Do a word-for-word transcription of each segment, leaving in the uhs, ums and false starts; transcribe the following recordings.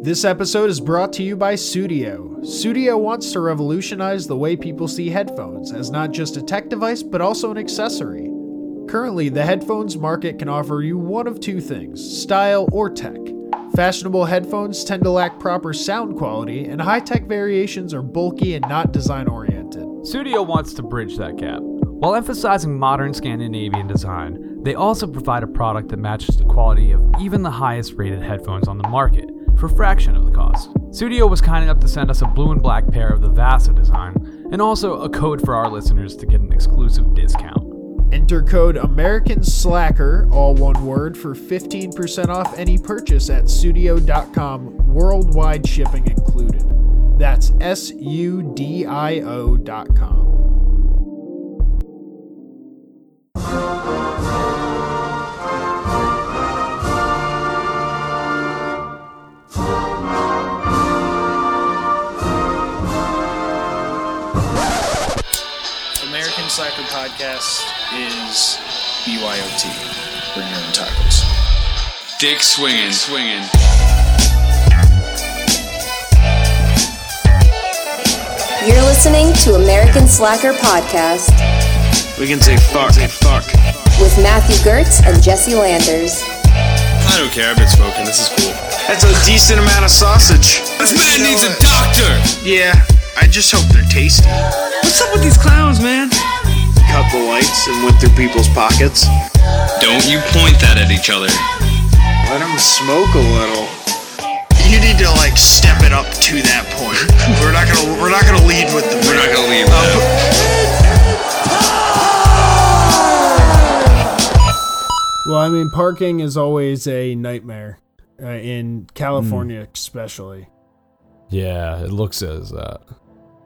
This episode is brought to you by Sudio. Sudio wants to revolutionize the way people see headphones as not just a tech device, but also an accessory. Currently, the headphones market can offer you one of two things, style or tech. Fashionable headphones tend to lack proper sound quality, and high-tech variations are bulky and not design-oriented. Sudio wants to bridge that gap. While emphasizing modern Scandinavian design, they also provide a product that matches the quality of even the highest-rated headphones on the market, for a fraction of the cost. Sudio was kind enough to send us a blue and black pair of the Vasa design, and also a code for our listeners to get an exclusive discount. Enter code American Slacker, all one word, for fifteen percent off any purchase at sudio dot com, worldwide shipping included. That's S U D I O dot com. American Slacker Podcast is B Y O T. Bring your own tacos. Dick swinging, swinging. You're listening to American Slacker Podcast. We can say fuck, can say fuck. With Matthew Gertz and Jesse Landers. I don't care, I've been smoking, this is cool. That's a decent amount of sausage. This man needs a doctor! Yeah, I just hope they're tasty. What's up with these clowns, man? Cut the lights and went through people's pockets. Don't you point that at each other. Let them smoke a little. You need to like step it up to that point. We're not gonna we're not gonna lead with the We're not gonna lead with um, that. Well, I mean, parking is always a nightmare uh, in California, mm. especially. Yeah, it looks as that. Uh...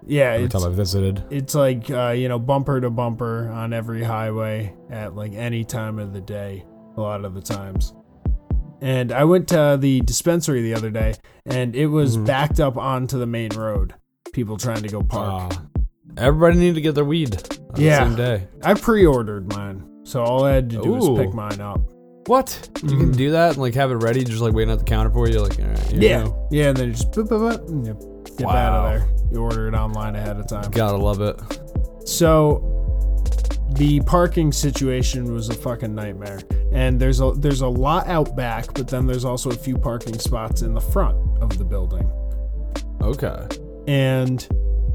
Yeah, every it's, time I visited. It's like, uh, you know, bumper to bumper on every highway at like any time of the day, a lot of the times. And I went to the dispensary the other day, and it was mm-hmm. backed up onto the main road, people trying to go park. Uh, everybody needed to get their weed on yeah. the same day. I pre-ordered mine, so all I had to do Ooh. was pick mine up. What? You mm-hmm. can do that and like have it ready, just like waiting at the counter for you? Like, all right, here yeah. you go. Yeah, and then you just boop, boop, boop, and you get wow. out of there. You order it online ahead of time. Gotta love it. So the parking situation was a fucking nightmare, and there's a there's a lot out back, but then there's also a few parking spots in the front of the building. Okay. And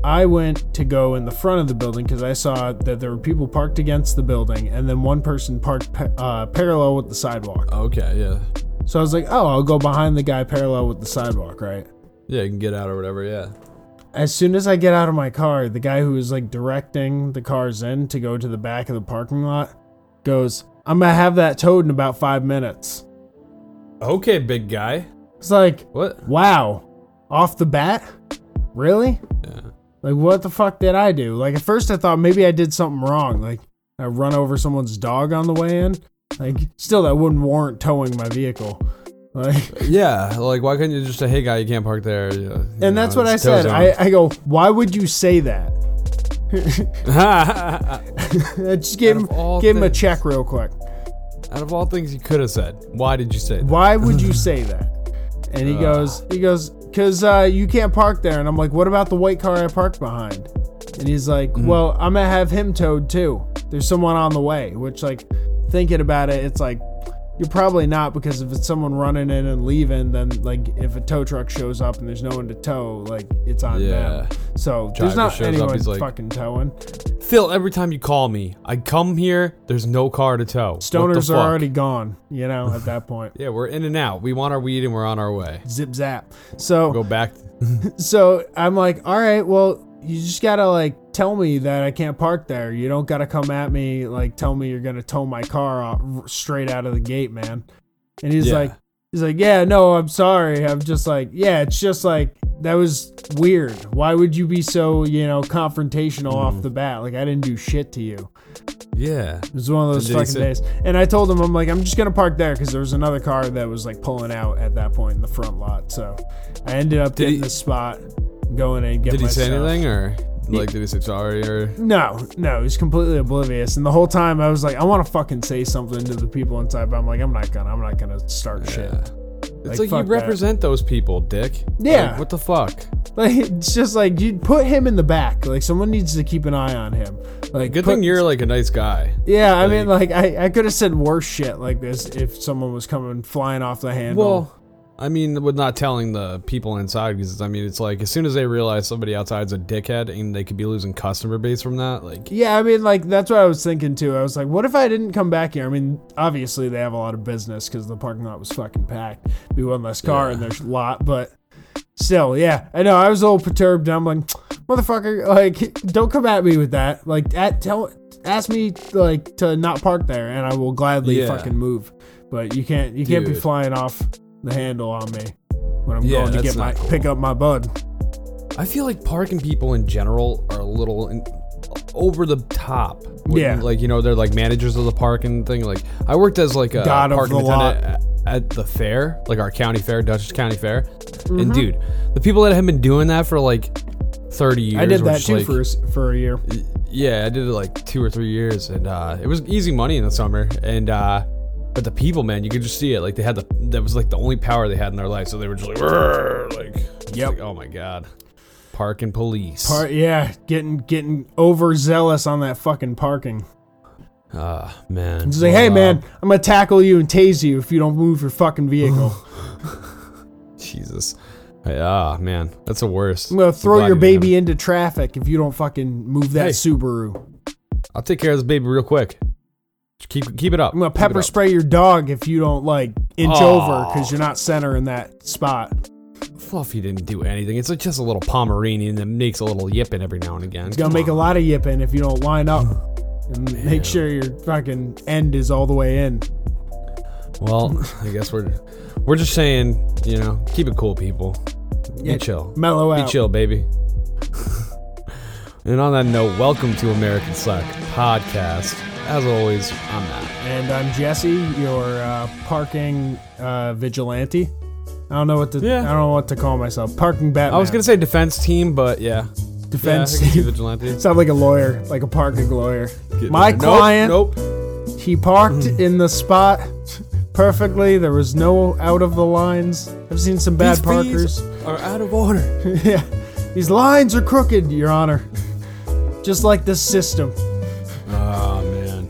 I went to go in the front of the building because I saw that there were people parked against the building, and then one person parked pa- uh, parallel with the sidewalk. Okay, yeah. So I was like, oh, I'll go behind the guy parallel with the sidewalk, right? Yeah, you can get out or whatever, yeah. As soon as I get out of my car, the guy who was like directing the cars in to go to the back of the parking lot goes, I'm going to have that towed in about five minutes. Okay, big guy. It's like, what? Wow. Off the bat? Really? Yeah. Like, what the fuck did I do? Like, at first I thought maybe I did something wrong. Like, I run over someone's dog on the way in. Like, still, that wouldn't warrant towing my vehicle. Like, yeah, like, why couldn't you just say, hey, guy, you can't park there? You know, and that's what I said. I, I go, why would you say that? I just gave him, gave him a check real quick. Out of all things you could have said, why did you say that? Why would you say that? And he uh, goes, he goes, because uh, you can't park there. And I'm like, what about the white car I parked behind? And he's like, mm-hmm. well, I'm going to have him towed, too. There's someone on the way, which, like, thinking about it, it's like, you're probably not, because if it's someone running in and leaving, then like if a tow truck shows up and there's no one to tow, like it's on yeah. them. So driver there's not anyone up, like, fucking towing. Phil, every time you call me, I come here, there's no car to tow. Stoners are already gone, you know, at that point. Yeah, we're in and out. We want our weed and we're on our way. Zip zap. So we'll go back. So I'm like, all right, well, you just gotta like tell me that I can't park there. You don't gotta come at me like tell me you're gonna tow my car off straight out of the gate, man. And he's yeah. like, he's like, yeah, no, I'm sorry. I'm just like, yeah, it's just like that was weird. Why would you be so, you know, confrontational mm. off the bat? Like I didn't do shit to you. Yeah, it was one of those Did fucking days. And I told him, I'm like, I'm just gonna park there because there was another car that was like pulling out at that point in the front lot. So I ended up Did getting he- the spot. Going and get. Did he say stuff. anything, or like, he, did he say sorry, or no, no? He's completely oblivious, and the whole time I was like, I want to fucking say something to the people inside, but I'm like, I'm not gonna, I'm not gonna start yeah. shit. It's like, like you represent that. Those people, dick. Yeah. Like, what the fuck? Like, it's just like, you put him in the back. Like, someone needs to keep an eye on him. Like, good put, thing you're like a nice guy. Yeah, like, I mean, like, I, I could have said worse shit like this if someone was coming flying off the handle. Well, I mean, with not telling the people inside, because, I mean, it's like, as soon as they realize somebody outside's a dickhead and they could be losing customer base from that, like... Yeah, I mean, like, that's what I was thinking, too. I was like, what if I didn't come back here? I mean, obviously, they have a lot of business because the parking lot was fucking packed. Be one less car yeah. in their lot, but still, yeah. I know, I was a little perturbed. I'm like, motherfucker, like, don't come at me with that. Like, at, tell, ask me, like, to not park there, and I will gladly yeah. fucking move. But you can't, you Dude. can't be flying off... the handle on me when I'm yeah, going to get my cool. pick up my bud. I feel like parking people in general are a little in, over the top. When, yeah, like, you know, they're like managers of the parking thing. Like, I worked as like a God parking attendant at, at the fair, like our county fair, Dutchess County Fair. Mm-hmm. And dude, the people that have been doing that for like thirty years. I did that too like, for, for a year. Yeah, I did it like two or three years, and uh, it was easy money in the summer, and. uh But the people, man, you could just see it. Like, they had the, that was like the only power they had in their life. So they were just like, like, yep. Like, oh my God. Parking police. Par- yeah. Getting, getting overzealous on that fucking parking. Ah, uh, man. It's like, well, hey, uh, man, I'm going to tackle you and tase you if you don't move your fucking vehicle. Jesus. Ah, hey, uh, man. That's the worst. I'm going to throw your baby into traffic if you don't fucking move that hey, Subaru. I'll take care of this baby real quick. Keep keep it up. I'm gonna pepper spray your dog if you don't like inch Aww. over because you're not centering that spot. Fluffy didn't do anything. It's like just a little Pomeranian that makes a little yipping every now and again. It's gonna Come make on. a lot of yipping if you don't line up and Damn. make sure your fucking end is all the way in. Well, I guess we're we're just saying, you know, keep it cool, people. Be yeah, chill, mellow out, be chill, baby. And on that note, welcome to American Slack Podcast. As always, I'm Matt. And I'm Jesse, your uh, parking uh, vigilante. I don't know what to yeah. I don't know what to call myself. Parking Batman. I was gonna say defense team, but yeah. Defense yeah, team. Vigilante. Sound like a lawyer, like a parking lawyer. Get My there. client nope, nope. He parked in the spot perfectly. There was no out of the lines. I've seen some bad These parkers. Are out of order. yeah. These lines are crooked, Your Honor. Just like this system. Oh, man.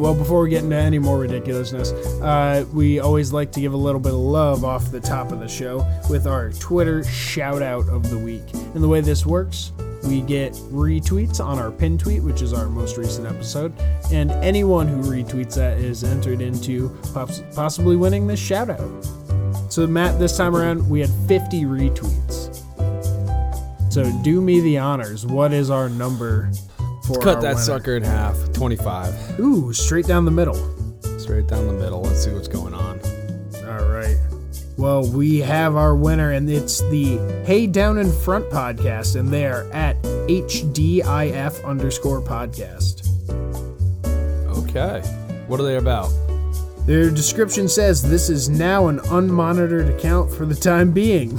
Well, before we get into any more ridiculousness, uh, we always like to give a little bit of love off the top of the show with our Twitter shout-out of the week. And the way this works, we get retweets on our pin tweet, which is our most recent episode, and anyone who retweets that is entered into poss- possibly winning this shout-out. So, Matt, this time around, we had fifty retweets. So do me the honors. What is our number? Cut that winner. sucker in half. twenty-five. Ooh, straight down the middle. Straight down the middle. Let's see what's going on. All right. Well, we have our winner, and it's the Hey Down in Front podcast, and they are at H D I F underscore podcast. Okay. What are they about? Their description says, "This is now an unmonitored account for the time being."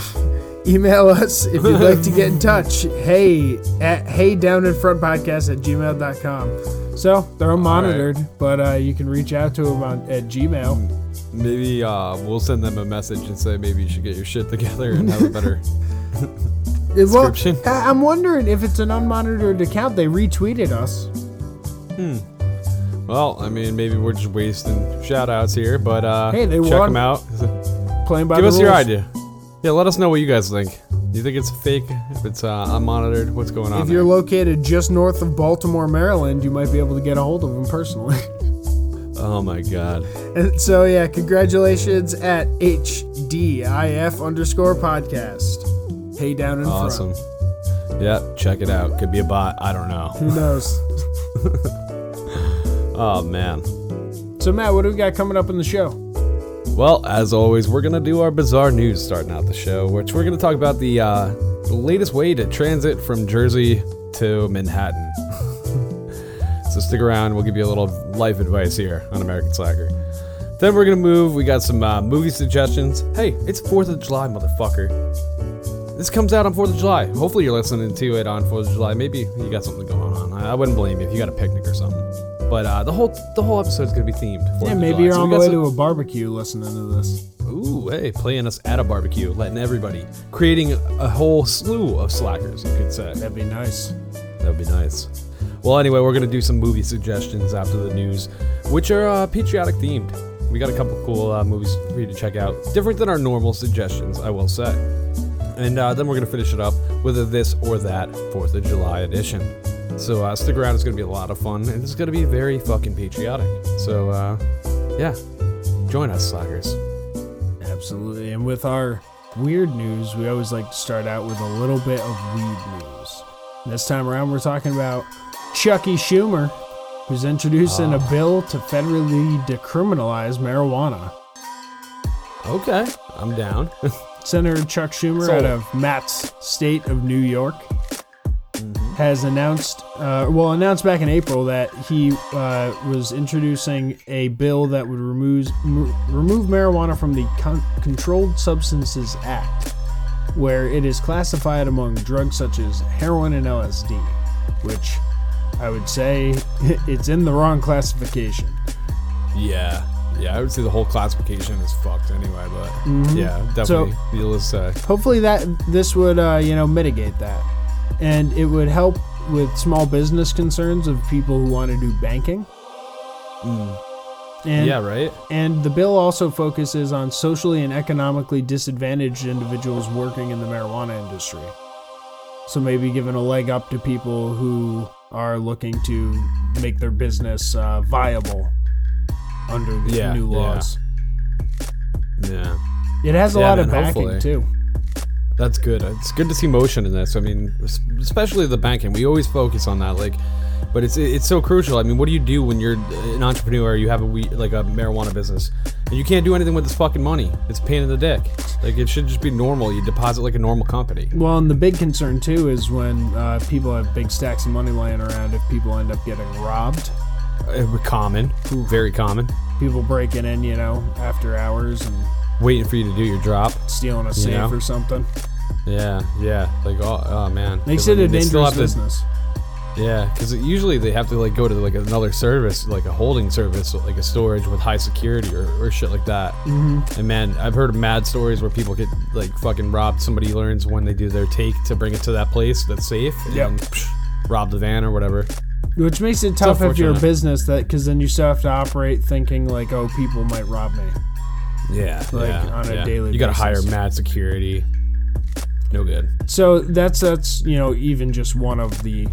Email us if you'd like to get in touch. Hey at heydowninfrontpodcast at gmail dot com. So they're unmonitored, right. but uh, you can reach out to them on, at Gmail. Maybe uh, we'll send them a message and say maybe you should get your shit together and have a better description. Well, I'm wondering if it's an unmonitored account. They retweeted us. Hmm. Well, I mean, maybe we're just wasting shout outs here, but uh, hey, they check won. them out. Playing by Give the us rules. your idea. Yeah, let us know what you guys think. Do you think it's fake? If it's uh, unmonitored? What's going on? If you're there? located just north of Baltimore, Maryland, you might be able to get a hold of them personally. Oh, my God. And so, yeah, congratulations at H D I F underscore podcast. Hey, down in awesome. front. Awesome. Yeah, check it out. Could be a bot. I don't know. Who knows? Oh, man. So, Matt, what do we got coming up in the show? Well, as always, we're going to do our bizarre news starting out the show, which we're going to talk about the, uh, the latest way to transit from Jersey to Manhattan. So stick around. We'll give you a little life advice here on American Slacker. Then we're going to move. We got some uh, movie suggestions. Hey, it's fourth of July, motherfucker. This comes out on fourth of July. Hopefully you're listening to it on fourth of July. Maybe you got something going on. I, I wouldn't blame you if you got a picnic or something. But uh, the whole the whole episode's going to be themed. Yeah, maybe you're on the way to a barbecue listening to this. Ooh, hey, playing us at a barbecue, letting everybody, creating a whole slew of slackers, you could say. That'd be nice. That'd be nice. Well, anyway, we're going to do some movie suggestions after the news, which are uh, patriotic themed. We got a couple cool uh, movies for you to check out. Different than our normal suggestions, I will say. And uh, then we're going to finish it up with a This or That fourth of July edition. So uh, stick around. It's going to be a lot of fun, and it's going to be very fucking patriotic. So, uh, yeah, join us, slackers. Absolutely. And with our weird news, we always like to start out with a little bit of weed news. This time around, we're talking about Chuck Schumer, who's introducing uh, a bill to federally decriminalize marijuana. Okay, I'm down. Senator Chuck Schumer out of Matt's state of New York mm-hmm. has announced, uh, well, announced back in April that he uh, was introducing a bill that would remove remove marijuana from the Con- Controlled Substances Act, where it is classified among drugs such as heroin and L S D, which I would say it's in the wrong classification. Yeah. Yeah, I would say the whole classification is fucked anyway, but mm-hmm. yeah, definitely. So, needless to say. Hopefully that this would, uh, you know, mitigate that. And it would help with small business concerns of people who want to do banking. Mm. And, yeah, right. And the bill also focuses on socially and economically disadvantaged individuals working in the marijuana industry. So maybe giving a leg up to people who are looking to make their business uh, viable. Under the yeah, new laws. Yeah. yeah. It has a yeah, lot man, of backing, hopefully. Too. That's good. It's good to see motion in this. I mean, especially the banking. We always focus on that. Like, but it's it's so crucial. I mean, what do you do when you're an entrepreneur, you have a weed, like a marijuana business, and you can't do anything with this fucking money? It's a pain in the dick. Like, it should just be normal. You deposit like a normal company. Well, and the big concern, too, is when uh, people have big stacks of money laying around, if people end up getting robbed. Common, very common. People breaking in, you know, after hours and waiting for you to do your drop, stealing a safe you know? or something. Yeah, yeah. Like, oh, oh man, makes it like, a dangerous to, business. Yeah, because usually they have to like go to like another service, like a holding service, like a storage with high security or, or shit like that. Mm-hmm. And man, I've heard of mad stories where people get like fucking robbed. Somebody learns when they do their take to bring it to that place that's safe. Yeah, rob the van or whatever. Which makes it tough if you're a business, that because then you still have to operate thinking like, oh, people might rob me. Yeah, like yeah, on a yeah. daily. You got to hire mad security. No good. So that's that's you know even just one of the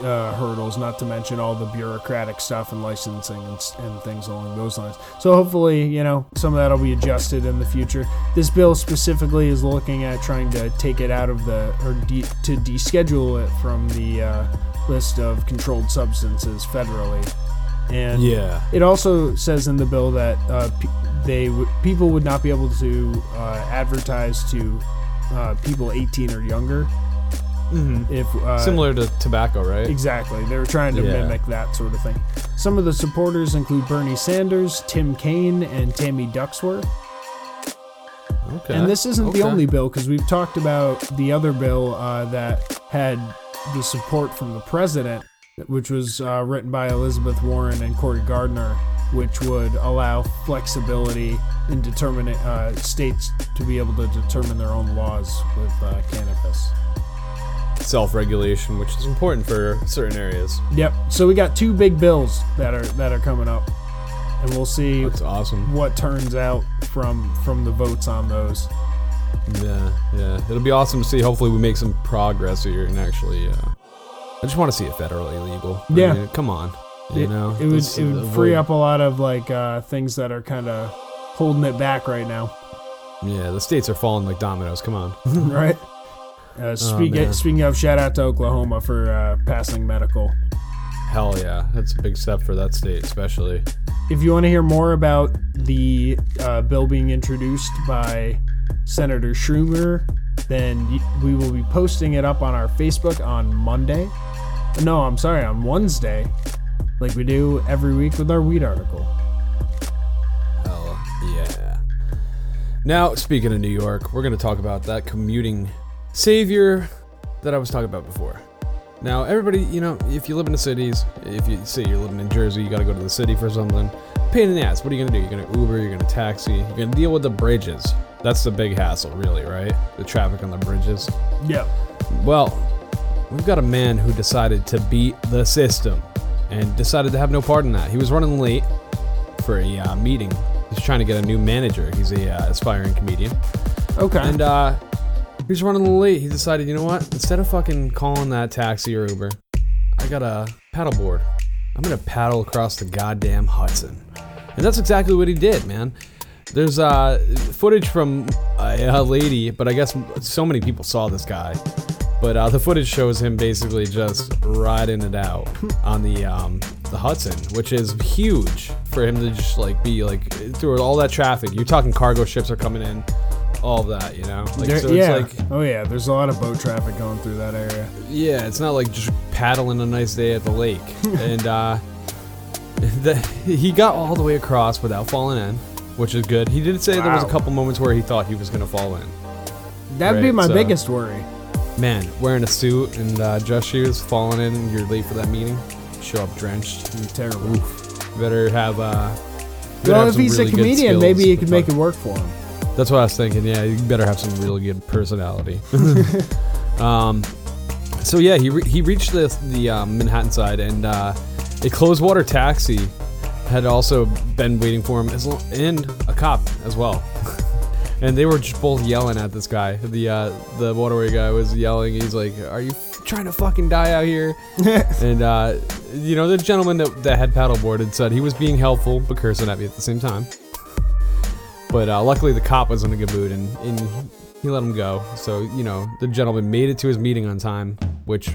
uh, hurdles, not to mention all the bureaucratic stuff and licensing and, and things along those lines. So hopefully you know some of that'll be adjusted in the future. This bill specifically is looking at trying to take it out of the or de- to deschedule it from the. Uh, list of controlled substances federally, and yeah. it also says in the bill that uh, pe- they w- people would not be able to uh, advertise to uh, people eighteen or younger. Mm-hmm. If uh, similar to tobacco, right? Exactly. They were trying to yeah. mimic that sort of thing. Some of the supporters include Bernie Sanders, Tim Kaine, and Tammy Duckworth. Okay. And this isn't okay. the only bill, because we've talked about the other bill uh, that had. The support from the president, which was uh, written by Elizabeth Warren and Cory Gardner, which would allow flexibility in determining uh, states to be able to determine their own laws with uh, cannabis. Self-regulation, which is important for certain areas. Yep. So we got two big bills that are that are coming up, and we'll see. That's awesome. What turns out from from the votes on those. Yeah, yeah. It'll be awesome to see. Hopefully we make some progress here and actually, uh, I just want to see it federally legal. Yeah. I mean, come on. You it, know? It would, it would free up a lot of, like, uh, things that are kind of holding it back right now. Yeah, the states are falling like dominoes. Come on. Right? Uh, speak, oh, speaking of, shout out to Oklahoma for uh, passing medical. Hell yeah. That's a big step for that state, especially. If you want to hear more about the uh, bill being introduced by... Senator Schumer, then we will be posting it up on our Facebook on Monday. No, I'm sorry, on Wednesday, like we do every week with our weed article. Hell yeah. Now, speaking of New York, we're going to talk about that commuting savior that I was talking about before. Now, everybody, you know, if you live in the cities, if you say you're living in Jersey, you got to go to the city for something. pain in the ass. What are you gonna do? You're gonna Uber, you're gonna taxi, you're gonna deal with the bridges. That's the big hassle, really, right? The traffic on the bridges. Yeah. Well, we've got a man who decided to beat the system and decided to have no part in that. He was running late for a uh, meeting. He's trying to get a new manager. He's a uh, aspiring comedian. Okay. And uh, he was running late. He decided, you know what? Instead of fucking calling that taxi or Uber, I got a paddleboard. I'm gonna paddle across the goddamn Hudson. And that's exactly what he did, man. There's uh, footage from a, a lady, but I guess so many people saw this guy. But uh, the footage shows him basically just riding it out on the um, the Hudson, which is huge for him to just like be like through all that traffic. You're talking cargo ships are coming in, all of that, you know. Like, there, so it's yeah. Like, oh yeah, there's a lot of boat traffic going through that area. Yeah, it's not like just paddling a nice day at the lake. And uh, the, he got all the way across without falling in, which is good. He did say wow. There was a couple moments where he thought he was gonna fall in. That'd right? be my so, biggest worry. Man, wearing a suit and uh, dress shoes, falling in, and you're late for that meeting. Show up drenched. You're terrible. Oof. Better have. Uh, better well, have if some he's really a comedian, maybe you can make it work for him. That's what I was thinking. Yeah, you better have some really good personality. um, so yeah, he re- he reached the the uh, Manhattan side, and uh, a closed water taxi had also been waiting for him, as l- and a cop as well. And they were just both yelling at this guy. The uh, the waterway guy was yelling. He's like, "Are you f- trying to fucking die out here?" And uh, you know, the gentleman that, that had paddleboarded said he was being helpful but cursing at me at the same time. But uh, luckily, the cop was in a good mood and, and he let him go. So you know, the gentleman made it to his meeting on time, which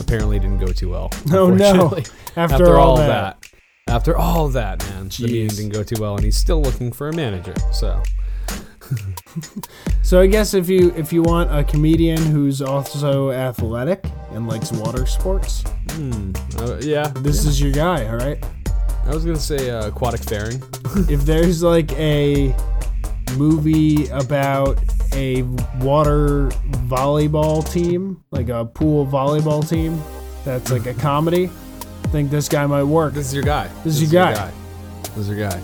apparently didn't go too well. Oh no! After, After all, all that. that, after all that, man, Jeez. The meeting didn't go too well, and he's still looking for a manager. So. So I guess if you if you want a comedian who's also athletic and likes water sports, mm, uh, yeah, this yeah. is your guy, all right? I was gonna say uh, aquatic fairing. If there's like a movie about a water volleyball team, like a pool volleyball team, that's like a comedy. I think this guy might work. This is your guy. This, this is your guy. guy. This is your guy.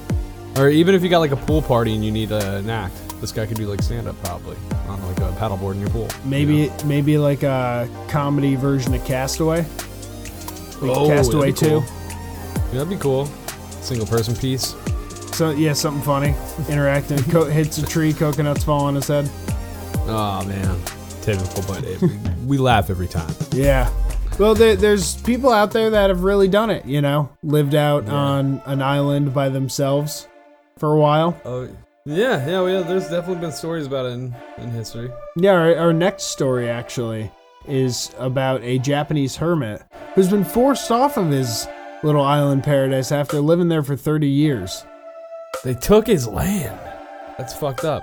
Or even if you got like a pool party and you need uh, an act. This guy could do like stand-up probably on like a paddleboard in your pool. Maybe you know? maybe like a comedy version of Castaway. Like oh, Castaway two. Cool. Yeah, that'd be cool. Single-person piece. So yeah, something funny. Interacting. Co- hits a tree, coconuts fall on his head. Oh, man. Typical, but it, we laugh every time. Yeah. Well, there, there's people out there that have really done it, you know? Lived out yeah. on an island by themselves for a while. Oh, yeah. Yeah, yeah, yeah. There's definitely been stories about it in, in history. Yeah, our, our next story, actually, is about a Japanese hermit who's been forced off of his little island paradise after living there for thirty years. They took his land. That's fucked up.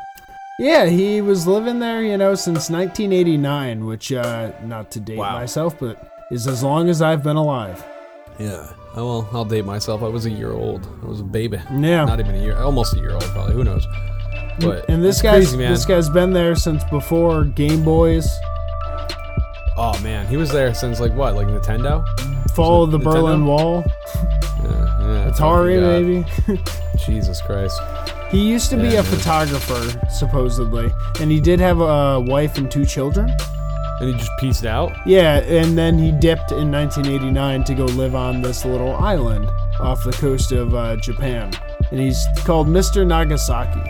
Yeah, he was living there, you know, since nineteen eighty-nine, which, uh, not to date wow. myself, but is as long as I've been alive. Yeah. Oh, well, I'll date myself. I was a year old. I was a baby. Yeah. Not even a year. Almost a year old, probably. Who knows? But and this guy's crazy, man. This guy's been there since before Game Boys. Oh, man. He was there since, like, what? Like, Nintendo? Fall of the Nintendo? Berlin Wall? Yeah, yeah. Atari, oh maybe? Jesus Christ. He used to yeah, be a man. photographer, supposedly. And he did have a wife and two children. And he just peaced out? Yeah, and then he dipped in nineteen eighty-nine to go live on this little island off the coast of uh, Japan. And he's called Mister Nagasaki.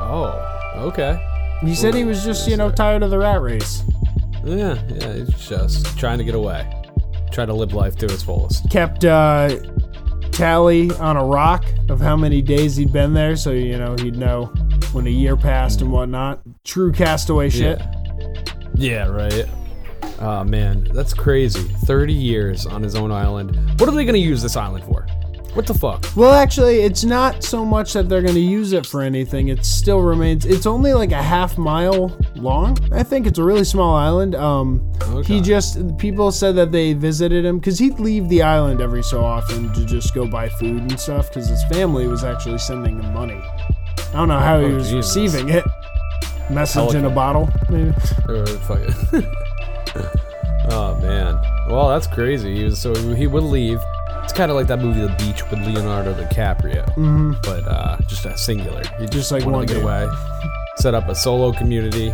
Oh, okay. He said he was just, you know, tired of the rat race. Yeah, yeah, he's just trying to get away. Try to live life to its fullest. Kept uh, tally on a rock of how many days he'd been there, so, you know, he'd know when a year passed and whatnot. True castaway shit. Yeah. Yeah, right. Oh, man. That's crazy. thirty years on his own island. What are they going to use this island for? What the fuck? Well, actually, it's not so much that they're going to use it for anything. It still remains... It's only like a half mile long. I think it's a really small island. Um, okay. He just... People said that they visited him because he'd leave the island every so often to just go buy food and stuff because his family was actually sending him money. I don't know how oh, he was Jesus. receiving it. Message in a bottle, maybe. Fuck it. Oh man. Well, that's crazy. He was so he would leave, It's kind of like that movie The Beach with Leonardo DiCaprio, mm-hmm. but uh, just a singular. He just, just like wanted to get away, set up a solo community.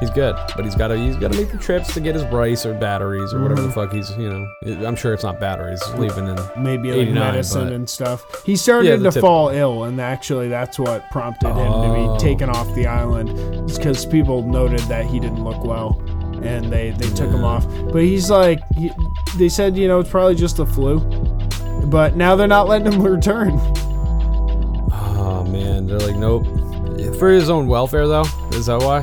He's good, but he's got to he's got to make the trips to get his rice or batteries or mm-hmm. whatever the fuck he's, you know. I'm sure it's not batteries. Leaving in maybe like medicine and stuff. He started yeah, to typical. fall ill, and actually that's what prompted him oh. to be taken off the island. It's because people noted that he didn't look well, and they, they took yeah. him off. But he's like, he, they said, you know, it's probably just the flu. But now they're not letting him return. Oh, man. They're like, nope. For his own welfare, though? Is that why?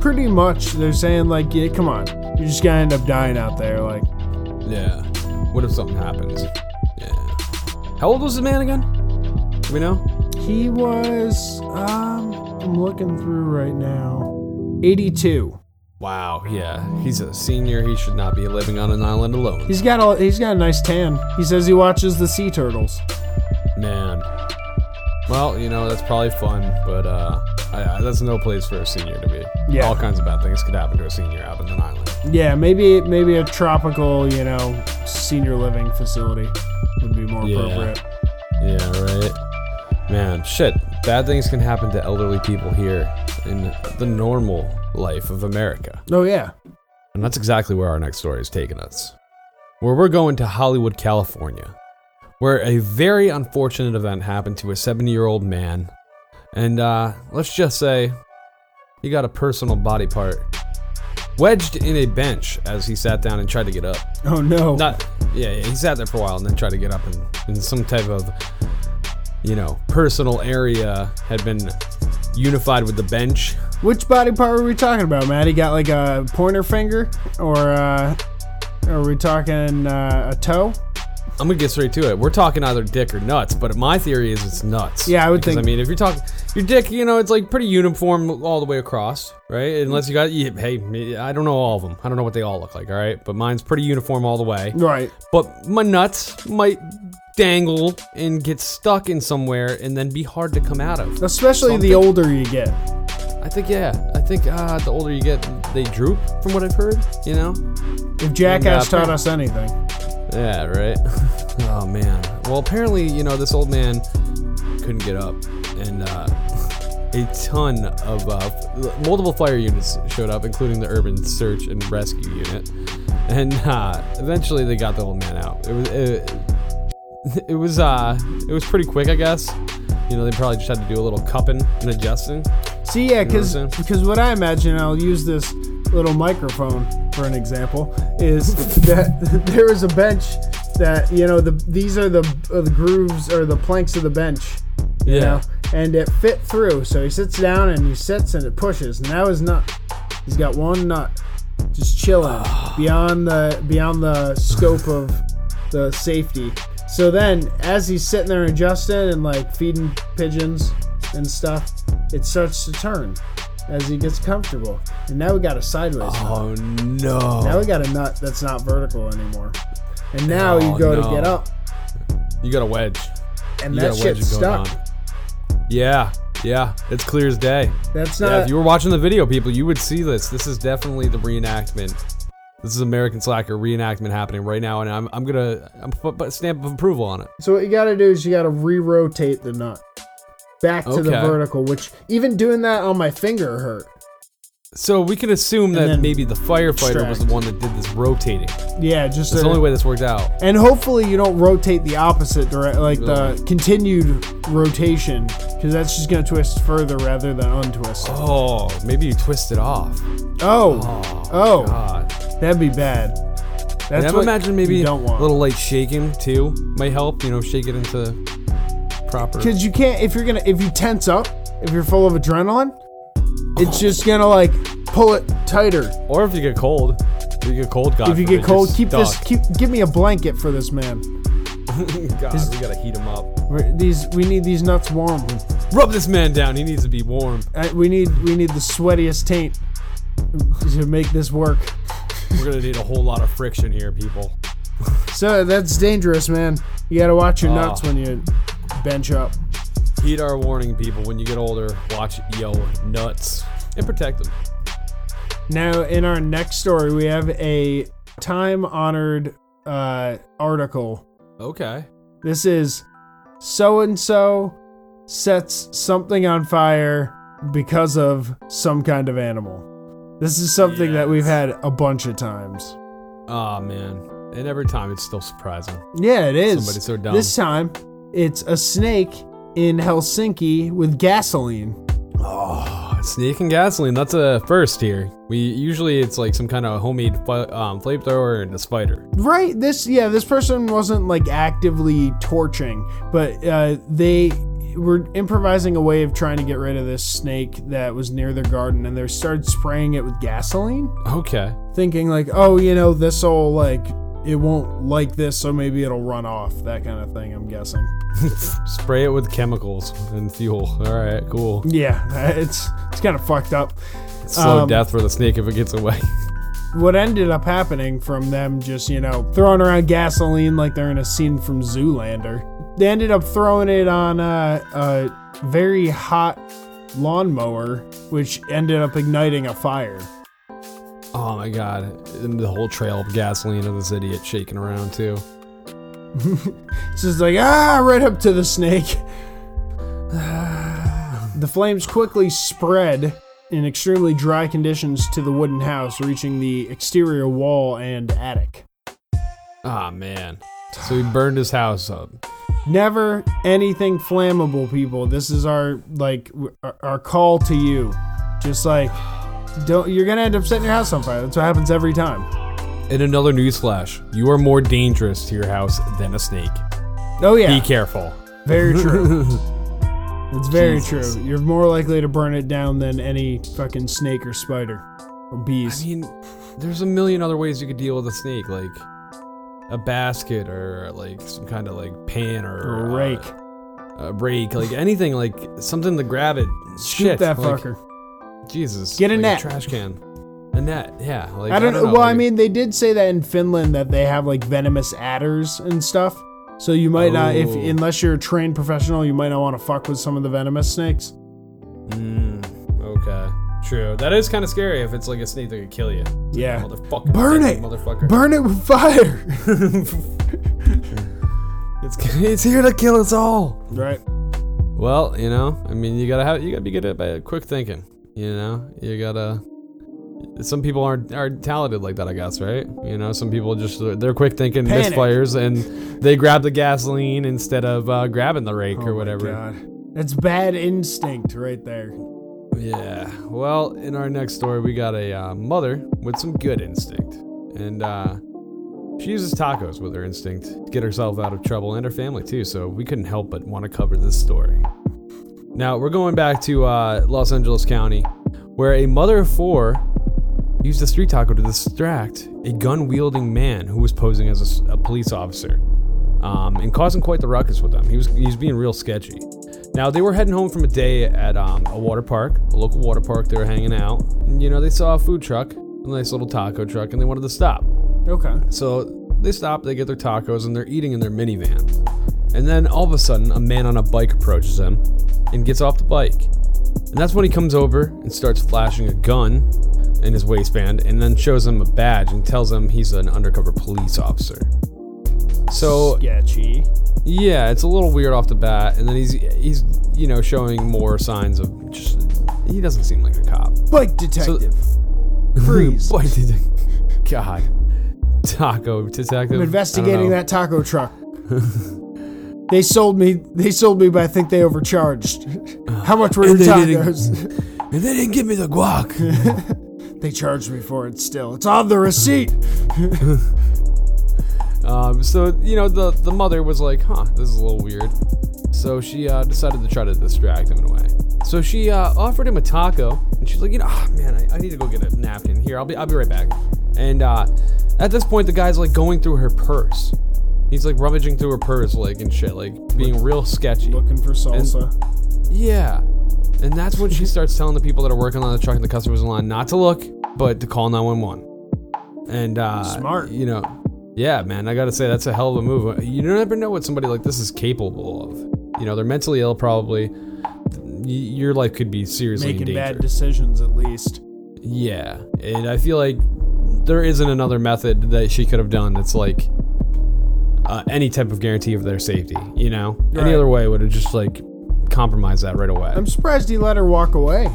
Pretty much. They're saying, like, yeah, come on. You're just going to end up dying out there. Like, yeah. What if something happens? Yeah. How old was the man again? Do we know? He was, um, I'm looking through right now, eighty-two. Wow, yeah. He's a senior. He should not be living on an island alone. He's got a, he's got a nice tan. He says he watches the sea turtles. Man. Well, you know, that's probably fun, but uh, I, I, that's no place for a senior to be. Yeah. All kinds of bad things could happen to a senior out on an island. Yeah, maybe maybe a tropical, you know, senior living facility would be more yeah. appropriate. Yeah, right. Man, shit. Bad things can happen to elderly people here in the normal life of America. Oh, yeah. And that's exactly where our next story is taking us. Where we're going to Hollywood, California, where a very unfortunate event happened to a seventy-year-old man. And uh, let's just say he got a personal body part wedged in a bench as he sat down and tried to get up. Oh, no. Not, yeah, yeah, he sat there for a while and then tried to get up, and in some type of, you know, personal area had been unified with the bench. Which body part were we talking about, Matt? He got like a pointer finger, or uh, are we talking uh, a toe? I'm gonna get straight to it. We're talking either dick or nuts, but my theory is it's nuts. Yeah, I would because, think. I mean, if you're talking your dick, you know, it's like pretty uniform all the way across, right? Unless you got, you, hey, I don't know all of them. I don't know what they all look like, all right? But mine's pretty uniform all the way, right? But my nuts might dangle and get stuck in somewhere and then be hard to come out of. Especially Something. the older you get. I think, yeah. I think uh, the older you get, they droop, from what I've heard, you know? If Jackass taught us anything. Yeah, right? Oh, man. Well, apparently, you know, this old man couldn't get up. And uh, a ton of... Uh, multiple fire units showed up, including the Urban Search and Rescue Unit. And uh, eventually they got the old man out. It was... It, It was uh, it was pretty quick, I guess. You know, they probably just had to do a little cupping and adjusting. See, yeah, because you know because what I imagine, I'll use this little microphone for an example, is that there is a bench that, you know, the these are the uh, the grooves or the planks of the bench. You yeah. know, and it fit through, so he sits down and he sits and it pushes. And that was nut. He's got one nut just chilling beyond the beyond the scope of the safety. So then, as he's sitting there adjusting and, like, feeding pigeons and stuff, it starts to turn as he gets comfortable. And now we got a sideways oh, nut. Oh, no. Now we got a nut that's not vertical anymore. And now oh, you go no. to get up. You got a wedge. And you that shit's stuck. On. Yeah. Yeah. It's clear as day. That's not... Yeah, if you were watching the video, people, you would see this. This is definitely the reenactment. This is American Slacker reenactment happening right now, and I'm I'm gonna I'm put stamp of approval on it. So what you gotta do is you gotta re-rotate the nut back to okay. the vertical, which even doing that on my finger hurt. So we can assume and that maybe the firefighter extract. was the one that did this rotating. Yeah, just that's the only way this worked out. And hopefully you don't rotate the opposite direct, like really? the continued rotation, because that's just gonna twist further rather than untwist. Oh, maybe you twist it off. Oh, oh. oh. God. That'd be bad. That's yeah, I'm what imagining maybe a little light shaking too might help. You know, shake it into proper. Because you can't if you're gonna if you tense up if you're full of adrenaline, it's oh. just gonna like pull it tighter. Or if you get cold, if you get cold. God if you get cold, keep stuck. this. Keep give me a blanket for this man. God, this, we gotta heat him up. These we need these nuts warm. Rub this man down. He needs to be warm. I, we need we need the sweatiest taint to make this work. We're going to need a whole lot of friction here, people. So that's dangerous, man. You got to watch your nuts uh, when you bench up. Heed our warning, people. When you get older, watch your nuts and protect them. Now, in our next story, we have a time-honored uh, article Okay. This is so-and-so sets something on fire because of some kind of animal. This is something yes. that we've had a bunch of times. Oh, man. And every time it's still surprising. Yeah, it is. Somebody's so dumb. This time, it's a snake in Helsinki with gasoline. Oh, snake and gasoline. That's a first here. We usually it's like some kind of homemade um, flamethrower and a spider. Right. This, yeah, this person wasn't like actively torching, but uh, they... We're improvising a way of trying to get rid of this snake that was near their garden, and they started spraying it with gasoline. Okay. Thinking like, oh, you know, this'll like, it won't like this, so maybe it'll run off. That kind of thing, I'm guessing. Spray it with chemicals and fuel. All right, cool. Yeah, it's it's kind of fucked up. Slow um, death for the snake if it gets away. What ended up happening from them just, you know, throwing around gasoline like they're in a scene from Zoolander. They ended up throwing it on a, a very hot lawnmower, which ended up igniting a fire. Oh my god. And the whole trail of gasoline of this idiot shaking around too. It's just like, ah, right up to the snake. The flames quickly spread in extremely dry conditions to the wooden house, reaching the exterior wall and attic. Ah, man. So he burned his house up. Never anything flammable, people. This is our like our call to you. Just like, don't. You're gonna end up setting your house on fire. That's what happens every time. And another newsflash: you are more dangerous to your house than a snake. Oh yeah. Be careful. Very true. It's very Jesus. true. You're more likely to burn it down than any fucking snake or spider or bees. I mean, there's a million other ways you could deal with a snake, like a basket or like some kind of like pan or, or a rake, uh, a rake, like anything, like something to grab it. Shoot Shit, that like, fucker! Jesus, get a like net, a trash can, a net. Yeah, like I don't, I don't know. Well, like, I mean, they did say that in Finland that they have like venomous adders and stuff. So you might oh. not, if unless you're a trained professional, you might not want to fuck with some of the venomous snakes. Mm, okay. True. That is kind of scary if it's like a snake that could kill you. Yeah. Motherfucker. Burn it. Motherfucker. Burn it with fire. it's it's here to kill us all. Right. Well, you know, I mean, you gotta have you gotta be good at quick thinking. You know, you gotta. Some people aren't are talented like that, I guess, right? You know, some people just they're quick thinking, misfires, and they grab the gasoline instead of uh, grabbing the rake oh or whatever. My God. That's bad instinct right there. Yeah, well, in our next story, we got a uh, mother with some good instinct. And uh, she uses tacos with her instinct to get herself out of trouble and her family, too. So we couldn't help but want to cover this story. Now, we're going back to uh, Los Angeles County, where a mother of four used a street taco to distract a gun-wielding man who was posing as a, a police officer um, and causing quite the ruckus with them. He was, he was being real sketchy. Now, they were heading home from a day at um, a water park, a local water park. They were hanging out. And, you know, they saw a food truck, a nice little taco truck, and they wanted to stop. Okay. So they stop, they get their tacos, and they're eating in their minivan. And then all of a sudden, a man on a bike approaches them and gets off the bike. And that's when he comes over and starts flashing a gun in his waistband and then shows them a badge and tells them he's an undercover police officer. So sketchy. Yeah, it's a little weird off the bat, and then he's he's you know showing more signs of just he doesn't seem like a cop. Bike detective. So, freeze. Bike detective. God. Taco detective. I'm investigating that taco truck. They sold me. They sold me, but I think they overcharged. How much were your tacos? And they didn't give me the guac. They charged me for it. Still, it's on the receipt. Um, so, you know, the, the mother was like, huh, this is a little weird. So she uh, decided to try to distract him in a way. So she uh, offered him a taco, and she's like, you know, oh, man, I, I need to go get a napkin. Here, I'll be I'll be right back. And uh, at this point, the guy's, like, going through her purse. He's, like, rummaging through her purse, like, and shit, like, being Look, real sketchy. Looking for salsa. And, yeah. And that's when she starts telling the people that are working on the truck and the customers in line not to look, but to call nine one one. And, uh, smart. You know. Yeah, man, I gotta say, that's a hell of a move. You never know what somebody like this is capable of. You know, they're mentally ill, probably. Your life could be seriously Making in danger. Bad decisions, at least. Yeah, and I feel like there isn't another method that she could have done that's like uh, any type of guarantee of their safety, you know? Right. Any other way would have just, like, compromised that right away. I'm surprised he let her walk away.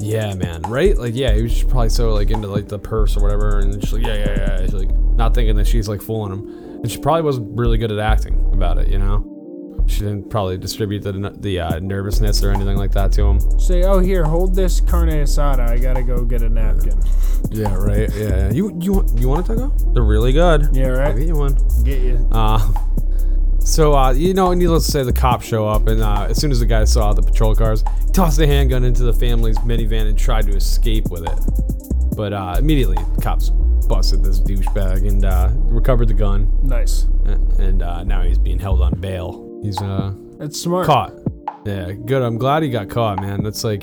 Yeah, man, right? Like, yeah, he was just probably so, like, into, like, the purse or whatever, and just like, yeah, yeah, yeah. He's, like, not thinking that she's, like, fooling him. And she probably wasn't really good at acting about it, you know? She didn't probably distribute the the uh, nervousness or anything like that to him. Say, oh, here, hold this carne asada. I gotta go get a napkin. Yeah, right. Yeah, you you you want a taco? They're really good. Yeah, right. I'll get you one. Get you. Uh, so uh, you know, needless to say, the cops show up, and uh, as soon as the guy saw the patrol cars, he tossed the handgun into the family's minivan and tried to escape with it. But uh, immediately, the cops busted this douchebag and uh, recovered the gun. Nice. And uh, now he's being held on bail. He's uh, that's smart. Caught. Yeah, good. I'm glad he got caught, man. That's like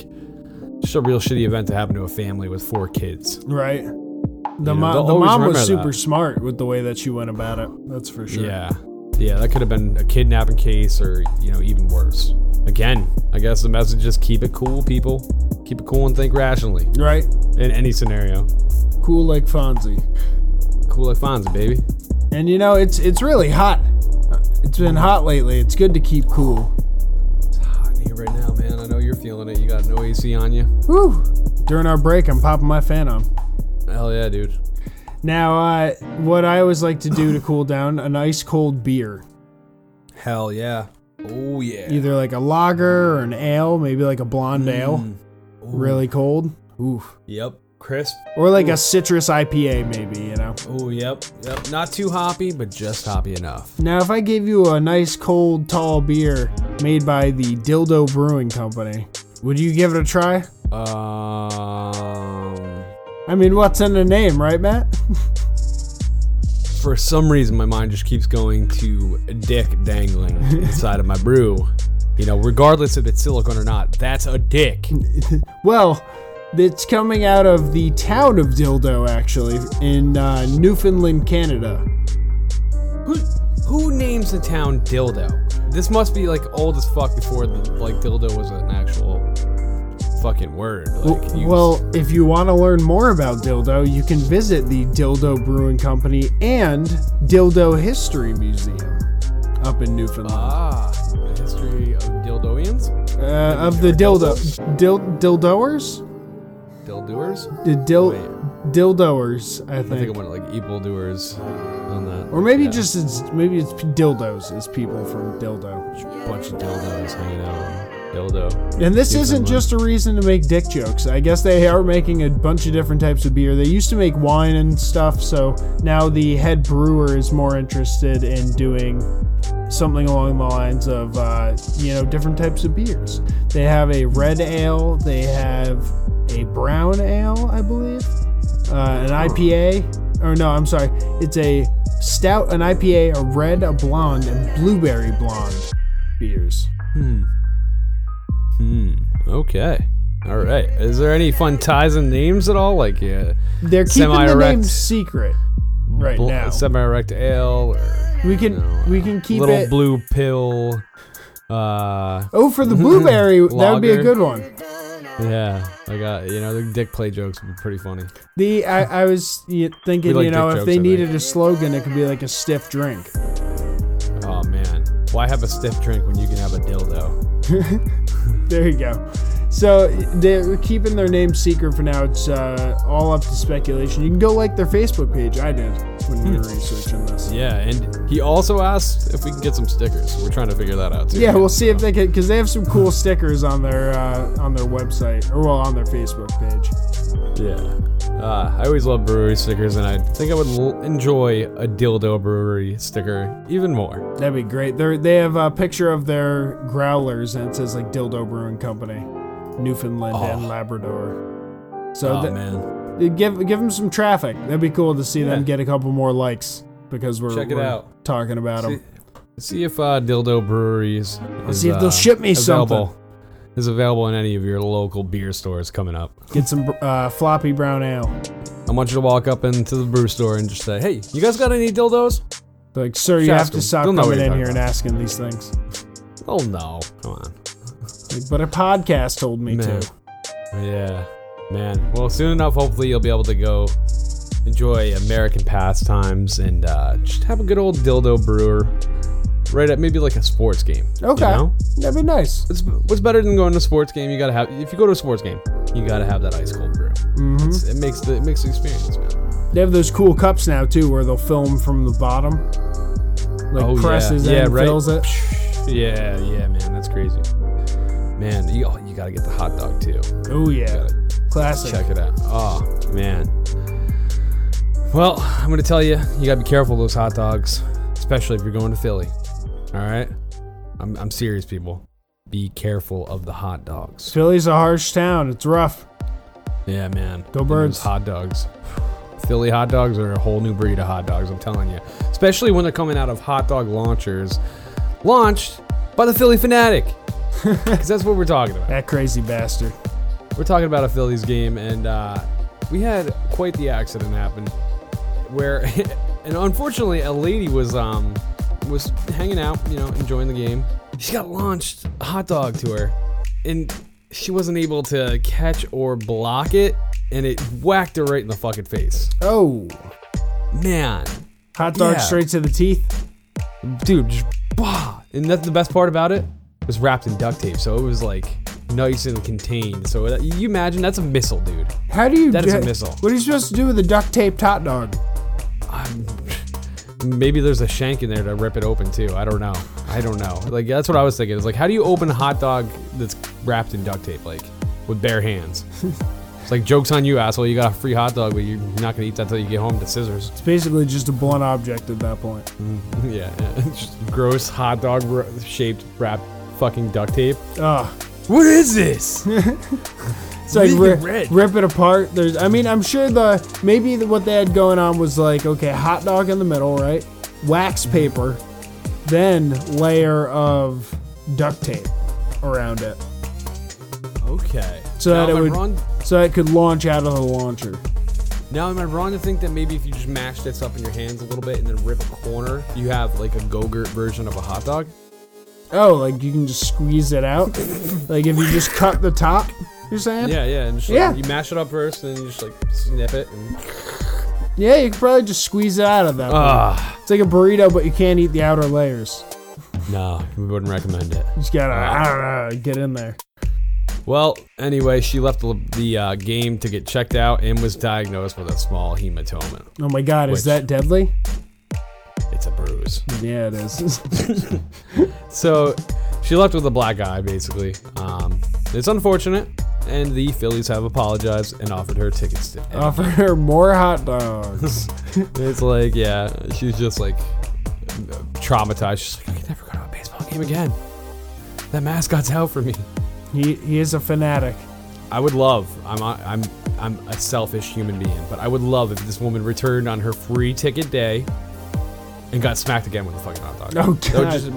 just a real shitty event to happen to a family with four kids. Right. The, mo- the mom was super that. smart with the way that she went about it. That's for sure. Yeah. Yeah, that could have been a kidnapping case or, you know, even worse. Again, I guess the message is keep it cool, people. Keep it cool and think rationally. Right. In any scenario. Cool like Fonzie. Cool like Fonzie, baby. And, you know, it's it's really hot. It's been hot lately. It's good to keep cool. It's hot in here right now, man. I know you're feeling it. You got no A C on you. Woo! During our break, I'm popping my fan on. Hell yeah, dude. Now, uh, what I always like to do to cool down, an ice cold beer. Hell yeah. Oh yeah. Either like a lager or an ale, maybe like a blonde mm. ale. Ooh. Really cold. Oof. Yep. Crisp. Or like Ooh. a citrus I P A, maybe, you know? Oh, yep, yep. Not too hoppy, but just hoppy enough. Now, if I gave you a nice, cold, tall beer made by the Dildo Brewing Company, would you give it a try? Um... I mean, what's in the name, right, Matt? For some reason, my mind just keeps going to a dick dangling inside of my brew. You know, regardless if it's silicone or not, that's a dick. Well... It's coming out of the town of Dildo, actually, in uh, Newfoundland, Canada. Who, who names the town Dildo? This must be, like, old as fuck before, the, like, Dildo was an actual fucking word. Like, well, well, if you want to learn more about Dildo, you can visit the Dildo Brewing Company and Dildo History Museum up in Newfoundland. Ah, the history of Dildoians? Uh, of the Dildo... Dil, dildoers? Dildoers? The dil- dildoers, I think. I think I went like evil doers on that. Or maybe yeah. just it's maybe it's dildos is people from Dildo. Bunch of dildos hanging out. Dildo. And this isn't just a reason to make dick jokes. I guess they are making a bunch of different types of beer. They used to make wine and stuff, so now the head brewer is more interested in doing something along the lines of uh, you know, different types of beers. They have a red ale. They have a brown ale, I believe, uh, an I P A, or no, I'm sorry, it's a stout, an I P A, a red, a blonde, and blueberry blonde beers. Hmm. Hmm. Okay. All right. Is there any fun ties and names at all? Like, yeah, they're keeping the name secret right bl- now. Semi-erect ale. Or, we can you know, we can keep little it. Little blue pill. Uh, oh, for the blueberry, that would be a good one. Yeah, like uh, you know, the dick play jokes would be pretty funny. The I, I was thinking, like you know, if jokes, they needed a slogan, it could be like a stiff drink. Oh man, why have a stiff drink when you can have a dildo? There you go. So they're keeping their name secret for now. It's uh, all up to speculation. You can go like their Facebook page. I did when we were researching this. Yeah, and he also asked if we can get some stickers. We're trying to figure that out too. Yeah, we'll see if they can, because they have some cool stickers on their uh, on their website, or well, on their Facebook page. Yeah, uh, I always love brewery stickers, and I think I would l- enjoy a Dildo Brewery sticker even more. That'd be great. They they have a picture of their growlers, and it says like Dildo Brewing Company. Newfoundland oh. and Labrador. So oh, th- man. give give them some traffic. That'd be cool to see yeah. them get a couple more likes because we're, Check it we're out. talking about see, them. See if uh, Dildo Breweries. Is, see if they'll uh, ship me available, something. Is available in any of your local beer stores coming up. Get some uh, floppy brown ale. I want you to walk up into the brew store and just say, "Hey, you guys got any dildos?" Like, sir, just you have them. to stop they'll coming in here about. and asking these things. Oh no! Come on. But a podcast told me man. to. Yeah, man. Well, soon enough, hopefully you'll be able to go enjoy American pastimes, and uh, just have a good old dildo brewer. Right at maybe like a sports game. Okay, you know? That'd be nice. It's, what's better than going to a sports game? You gotta have. If you go to a sports game, you gotta have that ice cold brew. Mm-hmm. It makes the it makes the experience, man. They have those cool cups now too, where they'll film from the bottom, like oh, presses yeah. Yeah, and right? fills it. Yeah, yeah, man, that's crazy. Man, you you gotta get the hot dog too. Oh yeah, classic. Check it out. Oh man. Well, I'm gonna tell you, you gotta be careful of those hot dogs, especially if you're going to Philly. All right, I'm I'm serious, people. Be careful of the hot dogs. Philly's a harsh town. It's rough. Yeah, man. Go Birds. Hot dogs. Philly hot dogs are a whole new breed of hot dogs. I'm telling you, especially when they're coming out of hot dog launchers, launched by the Philly Fanatic, because that's what we're talking about. That crazy bastard. We're talking about a Phillies game, and uh, we had quite the accident happen, where, and unfortunately, a lady was um. was hanging out, you know, enjoying the game. She got launched a hot dog to her, and she wasn't able to catch or block it, and it whacked her right in the fucking face. Oh. Man. Hot dog yeah. straight to the teeth? Dude, just bah. And that's the best part about it. It was wrapped in duct tape, so it was like nice and contained. So that, you imagine, that's a missile, dude. How do you... That is a missile. What are you supposed to do with a duct taped hot dog? I'm... Maybe there's a shank in there to rip it open too. I don't know. I don't know. Like, that's what I was thinking. It's like, how do you open a hot dog that's wrapped in duct tape, like, with bare hands? It's like, joke's on you, asshole. You got a free hot dog, but you're not gonna eat that until you get home to scissors. It's basically just a blunt object at that point. Mm-hmm. Yeah, yeah. Just gross hot dog shaped wrapped fucking duct tape. Ah, oh. What is this? It's like rip, rip it apart. There's, I mean, I'm sure the maybe the, what they had going on was like, okay, hot dog in the middle, right? Wax paper, then layer of duct tape around it. Okay. So now that it would, wrong? so it could launch out of the launcher. Now, am I wrong to think that maybe if you just mash this up in your hands a little bit and then rip a corner, you have like a Go-Gurt version of a hot dog? Oh, like you can just squeeze it out? Like if you just cut the top. You're saying? Yeah, yeah. And just, yeah. Like, you mash it up first, and then you just like snip it. And... Yeah, you could probably just squeeze it out of that. Uh, it's like a burrito, but you can't eat the outer layers. No, we wouldn't recommend it. You just gotta, uh, I don't know, get in there. Well, anyway, she left the, the uh, game to get checked out and was diagnosed with a small hematoma. Oh my God, which, is that deadly? It's a bruise. Yeah, it is. So she left with a black eye, basically. Um, it's unfortunate. And the Phillies have apologized and offered her tickets to everything. Offered her more hot dogs. It's like, yeah, she's just like traumatized. She's like, I can never go to a baseball game again. That mascot's out for me. He he is a fanatic. I would love. I'm I'm I'm a selfish human being, but I would love if this woman returned on her free ticket day and got smacked again with a fucking hot dog. Oh God! Just,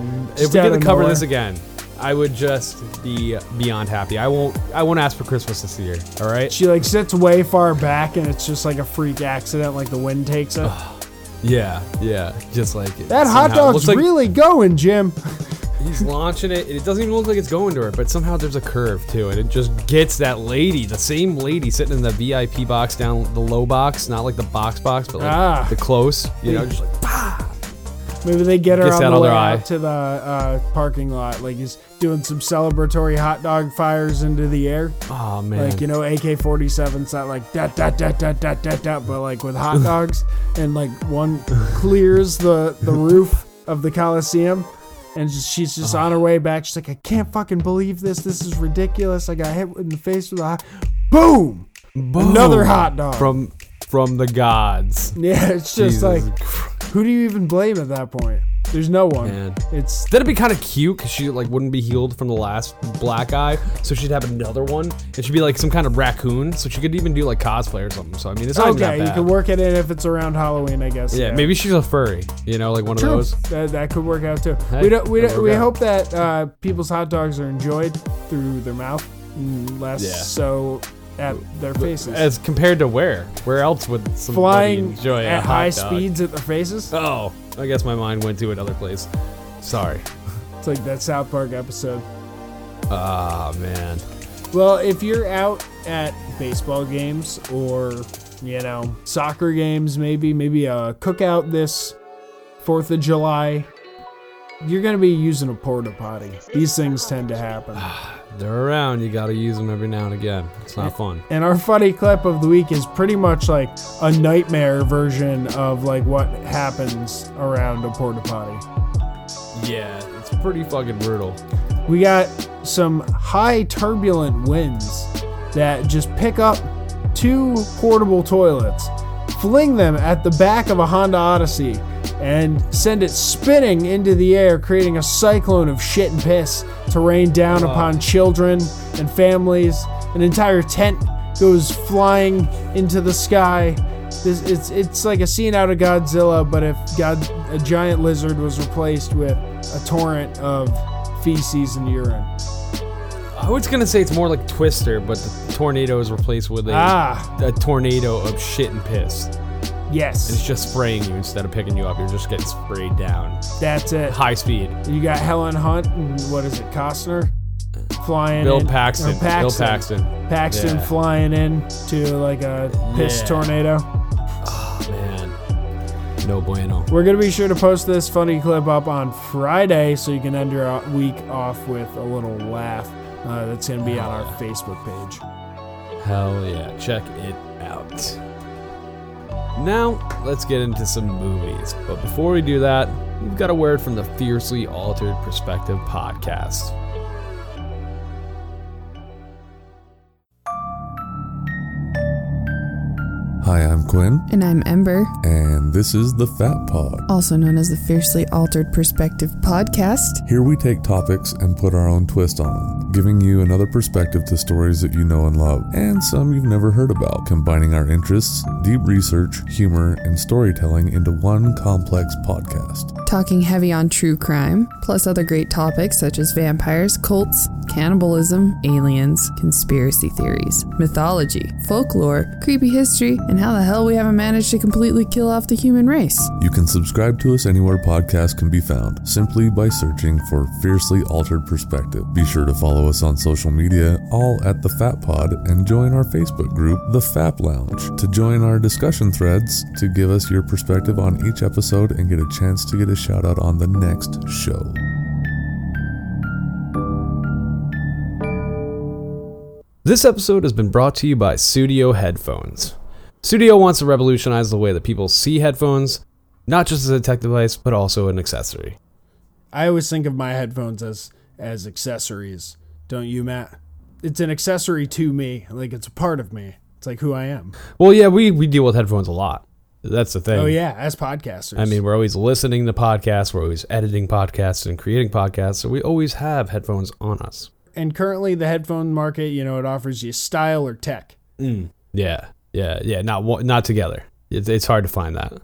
if we're gonna cover more. This again. I would just be beyond happy. I won't I won't ask for Christmas this year, all right? She like sits way far back and it's just like a freak accident, like the wind takes it. Yeah, yeah, just like it. That somehow hot dog's like really going, Jim. He's launching it, and it doesn't even look like it's going to her, but somehow there's a curve too, and it just gets that lady, the same lady sitting in the V I P box down the low box, not like the box box, but like ah. the close, you know, just like, bah! Maybe they get her Gets on the way out to the uh, parking lot. Like he's doing some celebratory hot dog fires into the air. Oh, man. Like, you know, A K forty-sevens, not like dot, dot, dot, dot, dot, dot, dot, but like with hot dogs. And like one clears the, the roof of the Coliseum. And just, she's just oh. on her way back. She's like, I can't fucking believe this. This is ridiculous. I got hit in the face with a hot... Boom! Boom! Another hot dog. From... From the gods. Yeah, it's just Jesus. Like, who do you even blame at that point? There's no one. Man. It's that'd be kind of cute because she like wouldn't be healed from the last black eye, so she'd have another one, and she'd be like some kind of raccoon, so she could even do like cosplay or something. So I mean, it's not okay. That bad. You can work it in if it's around Halloween, I guess. Yeah, yeah. Maybe she's a furry, you know, like one True. Of those. That, that could work out too. That, we don't. We don't, we out. Hope that uh, people's hot dogs are enjoyed through their mouth, less yeah. so. At their faces. As compared to where? Where else would somebody Flying enjoy at a high dog? Speeds at their faces? Oh, I guess my mind went to another place. Sorry. It's like that South Park episode. Ah, oh, man. Well, if you're out at baseball games or you know, soccer games, maybe, maybe a cookout this fourth of July. You're going to be using a porta potty. These things tend to happen. They're around. You got to use them every now and again. It's not fun. And our funny clip of the week is pretty much like a nightmare version of like what happens around a porta potty. Yeah, it's pretty fucking brutal. We got some high turbulent winds that just pick up two portable toilets, fling them at the back of a Honda Odyssey, and send it spinning into the air, creating a cyclone of shit and piss to rain down oh. upon children and families. An entire tent goes flying into the sky. This, it's it's like a scene out of Godzilla, but if God, a giant lizard was replaced with a torrent of feces and urine. I was going to say it's more like Twister, but the tornado is replaced with a, ah. a tornado of shit and piss. Yes. And it's just spraying you instead of picking you up. You're just getting sprayed down. That's it. High speed. You got Helen Hunt and what is it, Costner? Flying Bill in. Bill Paxton. Paxton. Bill Paxton. Paxton yeah. flying in to like a piss yeah. tornado. Oh, man. No bueno. We're going to be sure to post this funny clip up on Friday so you can end your week off with a little laugh. Uh, that's going to be oh, on our yeah. Facebook page. Hell yeah. Check it out. Now, let's get into some movies. But before we do that, we've got a word from the Fiercely Altered Perspective podcast. Hi, I'm Quinn. And I'm Ember. And this is the Fat Pod, also known as the Fiercely Altered Perspective podcast. Here we take topics and put our own twist on them, giving you another perspective to stories that you know and love, and some you've never heard about, combining our interests, deep research, humor, and storytelling into one complex podcast. Talking heavy on true crime, plus other great topics such as vampires, cults, cannibalism, aliens, conspiracy theories, mythology, folklore, creepy history, and how the hell we haven't managed to completely kill off the human race. You can subscribe to us anywhere podcasts can be found, simply by searching for Fiercely Altered Perspective. Be sure to follow us on social media, all at The Fat Pod, and join our Facebook group, The Fap Lounge, to join our discussion threads, to give us your perspective on each episode and get a chance to get a shout out on the next show. This episode has been brought to you by Sudio Headphones. Sudio wants to revolutionize the way that people see headphones, not just as a tech device, but also an accessory. I always think of my headphones as as accessories, don't you, Matt? It's an accessory to me, like it's a part of me. It's like who I am. Well, yeah, we, we deal with headphones a lot. That's the thing. Oh, yeah, as podcasters. I mean, we're always listening to podcasts, we're always editing podcasts and creating podcasts, so we always have headphones on us. And currently the headphone market, you know, it offers you style or tech. Mm, yeah. Yeah, yeah, not not together. It's, it's hard to find that.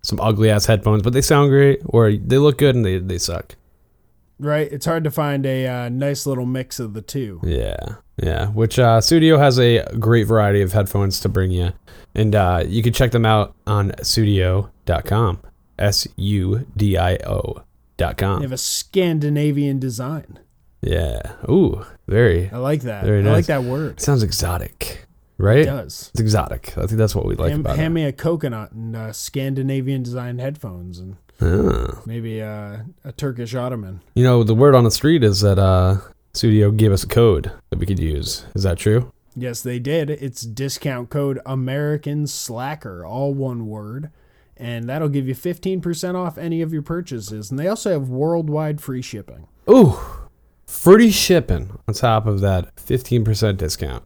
Some ugly-ass headphones, but they sound great, or they look good and they, they suck. Right, it's hard to find a uh, nice little mix of the two. Yeah, yeah, which uh, Sudio has a great variety of headphones to bring you, and uh, you can check them out on sudio dot com, S U D I O dot com. They have a Scandinavian design. Yeah, ooh, very. I like that. Very nice. I like that word. It sounds exotic. Right? It does. It's exotic. I think that's what we like hand, about hand it. Hand me a coconut and uh, Scandinavian-designed headphones and oh. maybe uh, a Turkish ottoman. You know, the word on the street is that uh, Sudio gave us a code that we could use. Is that true? Yes, they did. It's discount code American Slacker, all one word. And that'll give you fifteen percent off any of your purchases. And they also have worldwide free shipping. Ooh, free shipping on top of that fifteen percent discount.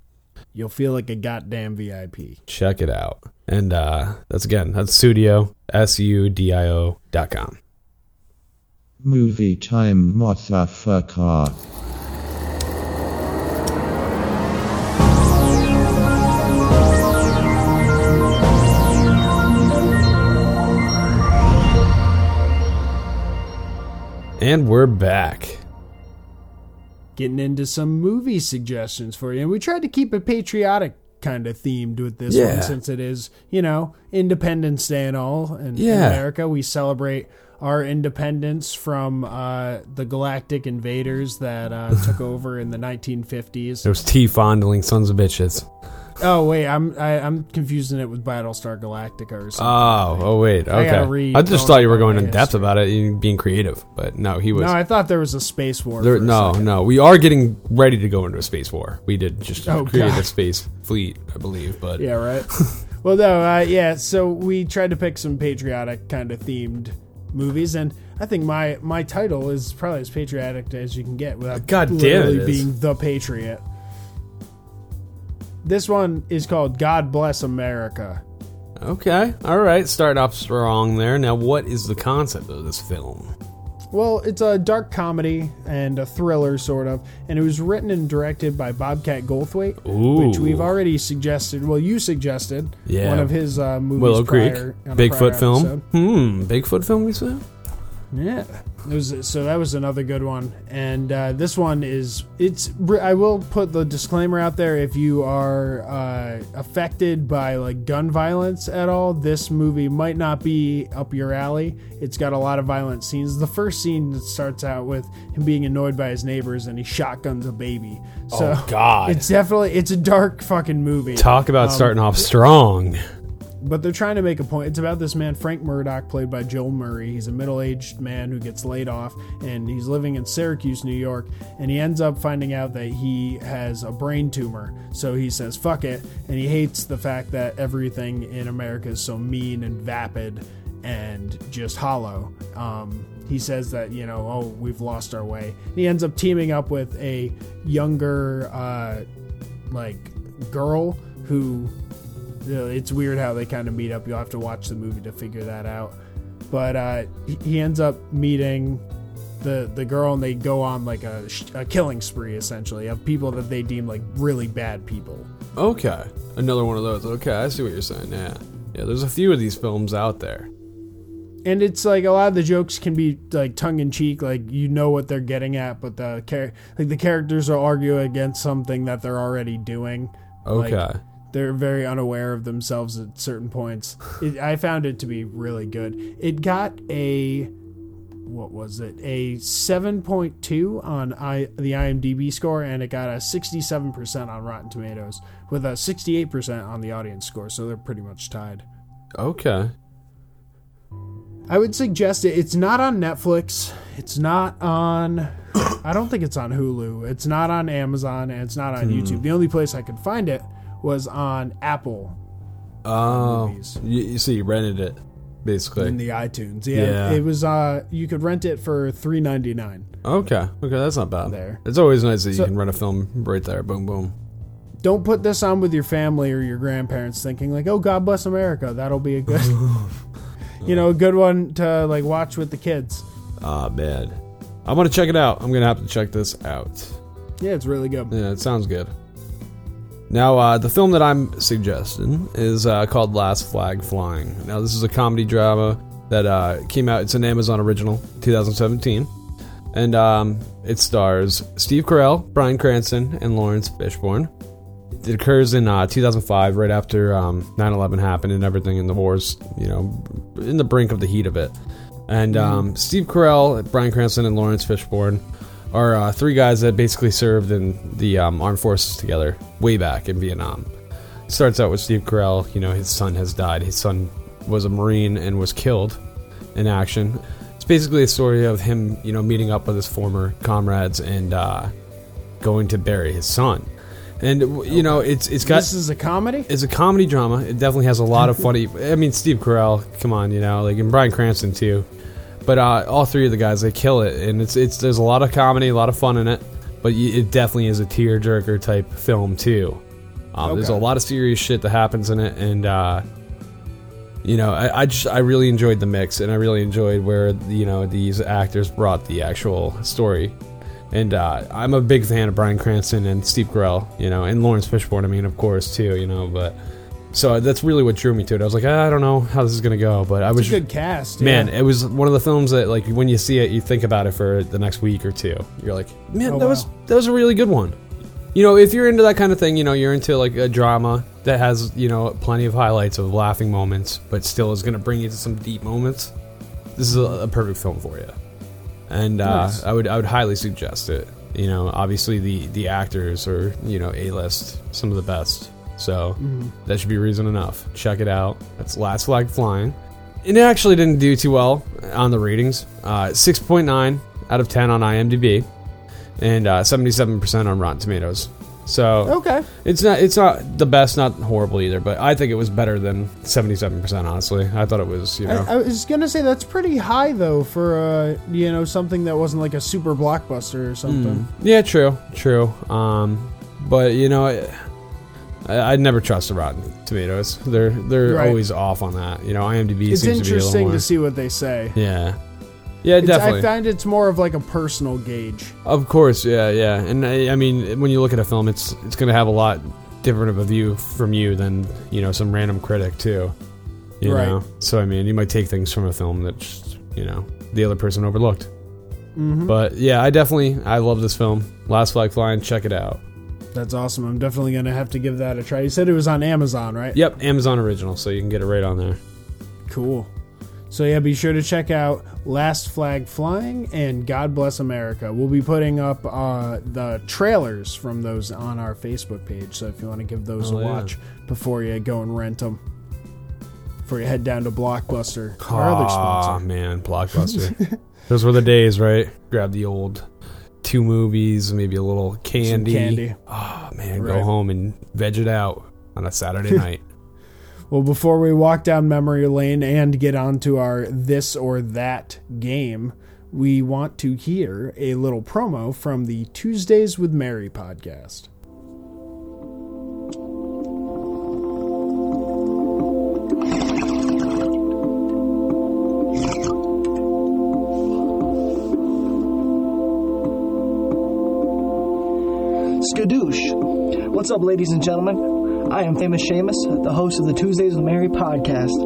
You'll feel like a goddamn V I P. Check it out. And uh, that's, again, that's Sudio, S U D I O dot com. Movie time, motherfucker. And we're back. Getting into some movie suggestions for you. And we tried to keep it patriotic kind of themed with this yeah. one, since it is, you know, Independence Day and all. And yeah. in America, we celebrate our independence from uh, the galactic invaders that uh, took over in the nineteen fifties. Those tea fondling sons of bitches. Oh wait, I'm I, I'm confusing it with Battlestar Galactica or something. Oh, oh wait, okay. I, I just thought you were going in depth about it, being creative, but no, he was. No, I thought there was a space war. There, no, no, we are getting ready to go into a space war. We did just oh, create God. a space fleet, I believe, but yeah, right. Well, no, uh, yeah. So we tried to pick some patriotic kind of themed movies, and I think my my title is probably as patriotic as you can get without God literally damn it being is. The Patriot. This one is called God Bless America. Okay. All right. Start off strong there. Now, what is the concept of this film? Well, it's a dark comedy and a thriller, sort of. And it was written and directed by Bobcat Goldthwait, Ooh. which we've already suggested. Well, you suggested yeah. one of his uh, movies Willow prior. Creek. Bigfoot film. Hmm. Bigfoot film, we said? Yeah. It was, so that was another good one. And uh, this one is, it's, I will put the disclaimer out there. If you are uh, affected by like gun violence at all, this movie might not be up your alley. It's got a lot of violent scenes. The first scene starts out with him being annoyed by his neighbors and he shotguns a baby. So oh, God. It's definitely, it's a dark fucking movie. Talk about um, starting off strong. But they're trying to make a point. It's about this man, Frank Murdoch, played by Joel Murray. He's a middle-aged man who gets laid off, and he's living in Syracuse, New York, and he ends up finding out that he has a brain tumor. So he says, fuck it, and he hates the fact that everything in America is so mean and vapid and just hollow. Um, he says that, you know, oh, we've lost our way. And he ends up teaming up with a younger, uh, like, girl who... It's weird how they kind of meet up. You'll have to watch the movie to figure that out. But uh, he ends up meeting the the girl, and they go on like a, a killing spree, essentially, of people that they deem like really bad people. Okay. Another one of those. Okay, I see what you're saying. Yeah. Yeah, there's a few of these films out there. And it's like a lot of the jokes can be like tongue in cheek, like you know what they're getting at, but the char- like the characters will argue against something that they're already doing. Okay. Like, they're very unaware of themselves at certain points. It, I found it to be really good. It got a, what was it? A seven point two on I, the IMDb score, and it got a sixty-seven percent on Rotten Tomatoes with a sixty-eight percent on the audience score, so they're pretty much tied. Okay. I would suggest it. It's not on Netflix. It's not on... I don't think it's on Hulu. It's not on Amazon, and it's not on hmm. YouTube. The only place I could find it was on Apple. Oh, you, you see, you rented it, basically. In the iTunes, yeah. yeah. It was, uh, you could rent it for three ninety-nine. Okay, okay, that's not bad. There. It's always nice that so, you can rent a film right there, boom, boom. Don't put this on with your family or your grandparents thinking, like, oh, God bless America, that'll be a good, you know, a good one to, like, watch with the kids. Ah, oh, man. I'm going to check it out. I'm going to have to check this out. Yeah, it's really good. Yeah, it sounds good. Now, uh, the film that I'm suggesting is uh, called Last Flag Flying. Now, this is a comedy drama that uh, came out. It's an Amazon original, twenty seventeen. And um, it stars Steve Carell, Brian Cranston, and Lawrence Fishburne. It occurs in uh, two thousand five, right after um, nine eleven happened and everything, and the war's, you know, in the brink of the heat of it. And um, Steve Carell, Brian Cranston, and Lawrence Fishburne are uh, three guys that basically served in the um, armed forces together way back in Vietnam. It starts out with Steve Carell. You know, his son has died. His son was a Marine and was killed in action. It's basically a story of him, you know, meeting up with his former comrades and uh, going to bury his son. And, you know, it's it's got... This is a comedy? It's a comedy drama. It definitely has a lot of funny... I mean, Steve Carell, come on, you know, like, and Bryan Cranston, too. But uh, all three of the guys, they kill it, and it's it's there's a lot of comedy, a lot of fun in it. But you, it definitely is a tearjerker type film too. Um, okay. There's a lot of serious shit that happens in it, and uh, you know, I, I just I really enjoyed the mix, and I really enjoyed where you know these actors brought the actual story. And uh, I'm a big fan of Bryan Cranston and Steve Carell, you know, and Lawrence Fishburne. I mean, of course, too, you know, but. So that's really what drew me to it. I was like, I don't know how this is going to go, but I was... It's a good cast. Man, yeah. It was one of the films that, like, when you see it, you think about it for the next week or two. You're like, man, oh, that wow. was that was a really good one. You know, if you're into that kind of thing, you know, you're into, like, a drama that has, you know, plenty of highlights of laughing moments, but still is going to bring you to some deep moments, this is a, a perfect film for you. And uh, nice. I would I would highly suggest it. You know, obviously the, the actors are, you know, A-list, some of the best. So mm. that should be reason enough. Check it out. That's Last Flag Flying. It actually didn't do too well on the ratings. Uh, six point nine out of ten on IMDb, and uh, seventy-seven percent on Rotten Tomatoes. So okay, it's not it's not the best, not horrible either, but I think it was better than seventy-seven percent. Honestly, I thought it was. You know, I, I was gonna say that's pretty high though for uh, you know, something that wasn't like a super blockbuster or something. Mm. Yeah, true, true. Um, but you know, I, I, I never trust the Rotten Tomatoes. They're they're right. always off on that. You know, IMDb it's seems to be a little more. It's interesting to see what they say. Yeah. Yeah, it's, definitely. I find it's more of like a personal gauge. Of course, yeah, yeah. And I, I mean, when you look at a film, it's it's going to have a lot different of a view from you than, you know, some random critic too. You right. know? So, I mean, you might take things from a film that, just, you know, the other person overlooked. Mm-hmm. But yeah, I definitely, I love this film. Last Flag Flying, check it out. That's awesome. I'm definitely going to have to give that a try. You said it was on Amazon, right? Yep, Amazon Original, so you can get it right on there. Cool. So yeah, be sure to check out Last Flag Flying and God Bless America. We'll be putting up uh, the trailers from those on our Facebook page. So if you want to give those oh, a watch yeah. before you go and rent them, before you head down to Blockbuster, oh, our other sponsor. Oh man, Blockbuster. Those were the days, right? Grab the old two movies, maybe a little candy. Some candy. Oh man, right. Go home and veg it out on a Saturday night. Well, before we walk down memory lane and get onto our this or that game, we want to hear a little promo from the Tuesdays with Mary podcast. Skadoosh. What's up, ladies and gentlemen? I am Famous Seamus, the host of the Tuesdays with Mary podcast.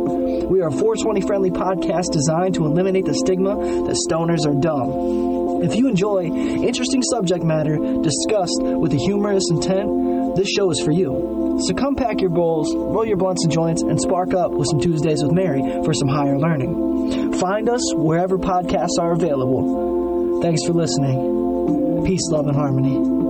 We are a four twenty friendly podcast designed to eliminate the stigma that stoners are dumb. If you enjoy interesting subject matter discussed with a humorous intent, this show is for you. So come pack your bowls, roll your blunts and joints, and spark up with some Tuesdays with Mary for some higher learning. Find us wherever podcasts are available. Thanks for listening. Peace, love, and harmony.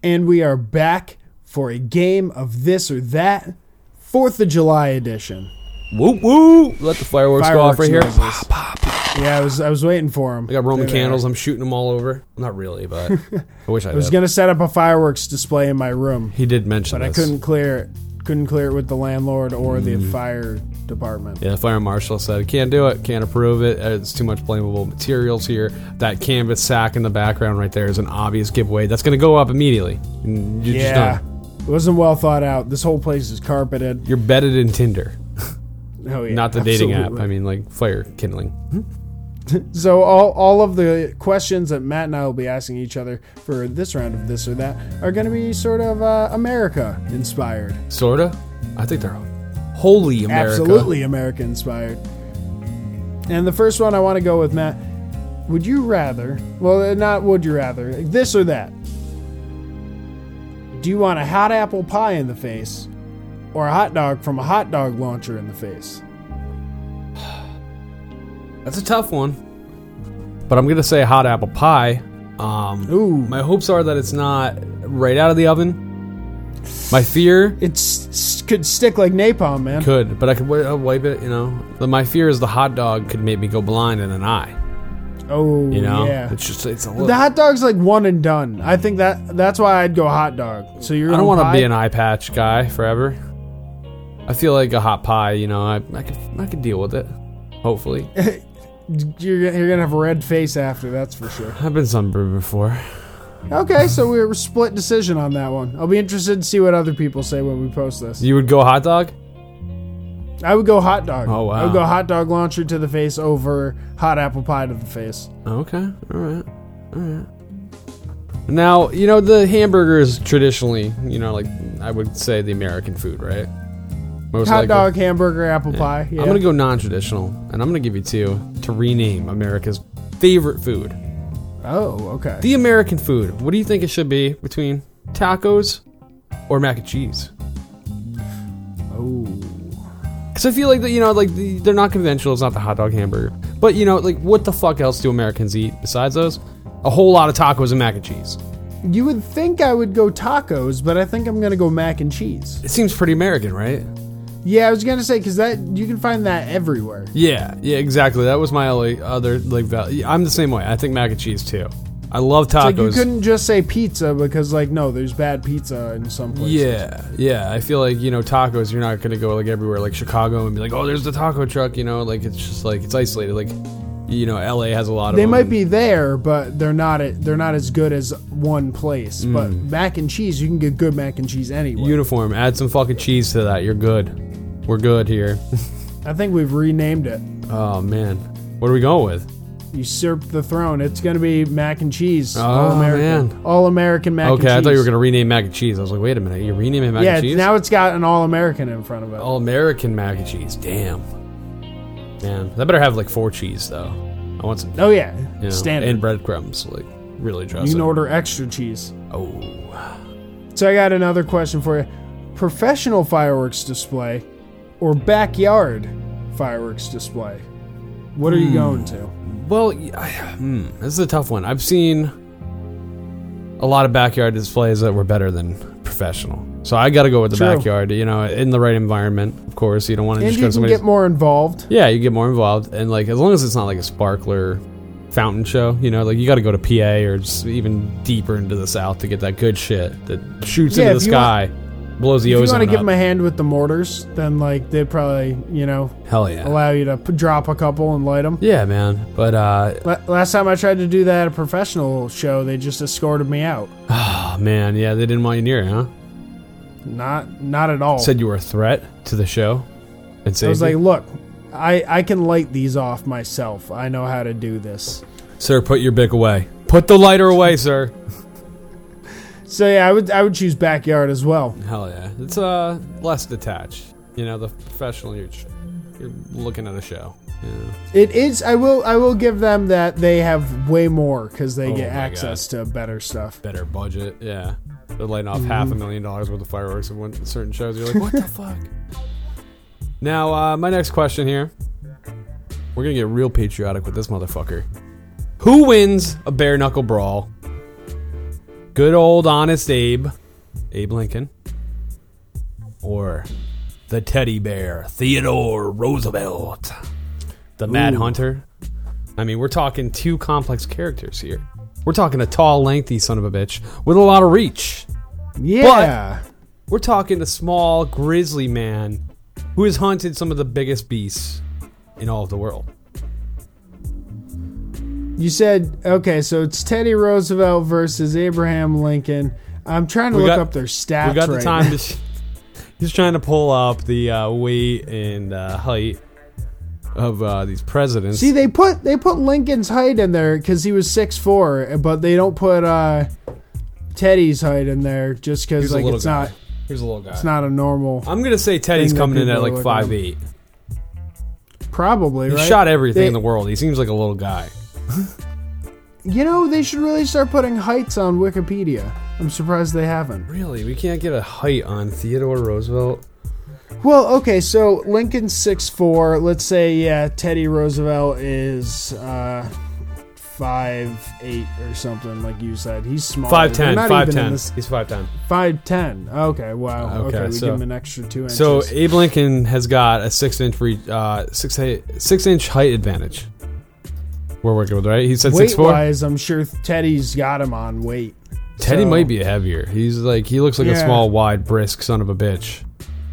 And we are back for a game of this or that, fourth of July edition. Whoop, whoop. Let the fireworks, fireworks go off right noises. Here. Bah, bah, bah. Yeah, I was I was waiting for them. I got Roman They're candles. There. I'm shooting them all over. Not really, but I wish I did. I was going to set up a fireworks display in my room. He did mention but this. But I couldn't clear it. Couldn't clear it with the landlord or mm. the fire department. Yeah, the fire marshal said, can't do it. Can't approve it. It's too much flammable materials here. That canvas sack in the background right there is an obvious giveaway. That's going to go up immediately. You're yeah. Just it wasn't well thought out. This whole place is carpeted. You're bedded in Tinder. Oh, yeah. Not the Absolutely. Dating app. I mean, like, fire kindling. So all, all of the questions that Matt and I will be asking each other for this round of this or that are going to be sort of uh, America-inspired. Sort of? I think they're wholly America. Absolutely America-inspired. And the first one I want to go with, Matt, would you rather... Well, not would you rather. This or that. Do you want a hot apple pie in the face or a hot dog from a hot dog launcher in the face? That's a tough one, but I'm going to say hot apple pie. Um, Ooh. My hopes are that it's not right out of the oven. My fear... It could stick like napalm, man. Could, but I could w- wipe it, you know. But my fear is the hot dog could make me go blind in an eye. Oh, you know? Yeah. It's just, it's a little... The hot dog's like one and done. I think that that's why I'd go hot dog. So you're I don't want to be an eye patch guy forever. I feel like a hot pie, you know, I, I, could, I could deal with it, hopefully. You're, you're going to have a red face after, that's for sure. I've been sunburned before. Okay, so we were split decision on that one. I'll be interested to see what other people say when we post this. You would go hot dog? I would go hot dog. Oh, wow. I would go hot dog launcher to the face over hot apple pie to the face. Okay, all right, all right. Now, you know, the hamburger is traditionally, you know, like, I would say the American food, right? Most hot likely. Dog, hamburger, apple yeah. pie. Yeah. I'm going to go non-traditional, and I'm going to give you two to rename America's favorite food. Oh, okay. The American food. What do you think it should be between tacos or mac and cheese? Oh. Because I feel like, the, you know, like the, they're not conventional. It's not the hot dog hamburger. But, you know, like, what the fuck else do Americans eat besides those? A whole lot of tacos and mac and cheese. You would think I would go tacos, but I think I'm going to go mac and cheese. It seems pretty American, right? Yeah, I was going to say, because that you can find that everywhere. Yeah, yeah, exactly. That was my only other, like, value. I'm the same way. I think mac and cheese, too. I love tacos. It's like you couldn't just say pizza because, like, no, there's bad pizza in some places. Yeah, yeah. I feel like, you know, tacos, you're not going to go, like, everywhere, like Chicago, and be like, oh, there's the taco truck, you know? Like, it's just, like, it's isolated. Like, you know, L A has a lot of They them. might be there, but they're not a, they're not as good as one place. Mm. But mac and cheese, you can get good mac and cheese anywhere. Uniform. Add some fucking cheese to that. You're good. We're good here. I think we've renamed it. Oh, man. What are we going with? Usurp the throne. It's going to be mac and cheese. Oh, all American, man. All American mac okay, and cheese. Okay, I thought you were going to rename mac and cheese. I was like, wait a minute, you're renaming mac yeah, and cheese? Yeah, now it's got an all American in front of it. All American mac and cheese. Damn. Man, that better have like four cheese though. I want some. Oh yeah, you know, standard and breadcrumbs. Like really dress. You can it. order extra cheese. Oh. So I got another question for you: professional fireworks display or backyard fireworks display? What are mm. you going to? Well, I, hmm, this is a tough one. I've seen a lot of backyard displays that were better than professional. So I got to go with the True. backyard, you know, in the right environment, of course. You don't want to just go to somebody's... And you can get more involved. Yeah, you get more involved. And, like, as long as it's not, like, a sparkler fountain show, you know, like, you got to go to P A or just even deeper into the South to get that good shit that shoots yeah, into the sky, want, blows the ozone up. If you want to give them a hand with the mortars, then, like, they'd probably, you know... Hell yeah. Allow you to p- drop a couple and light them. Yeah, man. But, uh... L- last time I tried to do that at a professional show, they just escorted me out. Oh, man. Yeah, they didn't want you near it, huh? Not not at all. Said you were a threat to the show? And I was like, look, I, I can light these off myself. I know how to do this. Sir, put your bic away. Put the lighter away, sir. So, yeah, I would I would choose backyard as well. Hell, yeah. It's uh less detached. You know, the professional, you're, you're looking at a show. Yeah. It is. I will I will give them that they have way more because they oh get access God. to better stuff. Better budget, yeah. They're lighting off mm-hmm. half a million dollars worth of fireworks at one certain shows. You're like, what the fuck? Now, uh, my next question here. We're going to get real patriotic with this motherfucker. Who wins a bare-knuckle brawl? Good old honest Abe. Abe Lincoln. Or the teddy bear, Theodore Roosevelt. The Ooh. Mad Hunter. I mean, we're talking two complex characters here. We're talking a tall, lengthy son of a bitch with a lot of reach. Yeah. But we're talking a small, grizzly man who has hunted some of the biggest beasts in all of the world. You said, okay, so it's Teddy Roosevelt versus Abraham Lincoln. I'm trying to we look got, up their stats. We got right the time now. to. Sh- He's trying to pull up the uh, weight and uh, height of uh, these presidents. See, they put they put Lincoln's height in there because he was six foot four, but they don't put uh, Teddy's height in there just because like it's guy. not. Here's a little guy. It's not a normal. I'm gonna say Teddy's coming in at like five eight. Probably. He right? shot everything they, in the world. He seems like a little guy. You know, they should really start putting heights on Wikipedia. I'm surprised they haven't. Really, we can't get a height on Theodore Roosevelt. Well, okay, so Lincoln's six foot four. Let's say, yeah, Teddy Roosevelt is uh, five eight or something, like you said. He's small. five ten. He's five ten. five ten. Okay, wow. Okay, okay we so, give him an extra two inches. So Abe Lincoln has got a six-inch re- uh, six, six inch height advantage. We're working with, right? He said six foot four. Weight-wise, I'm sure Teddy's got him on weight. Teddy so. might be heavier. He's like He looks like yeah. a small, wide, brisk son of a bitch.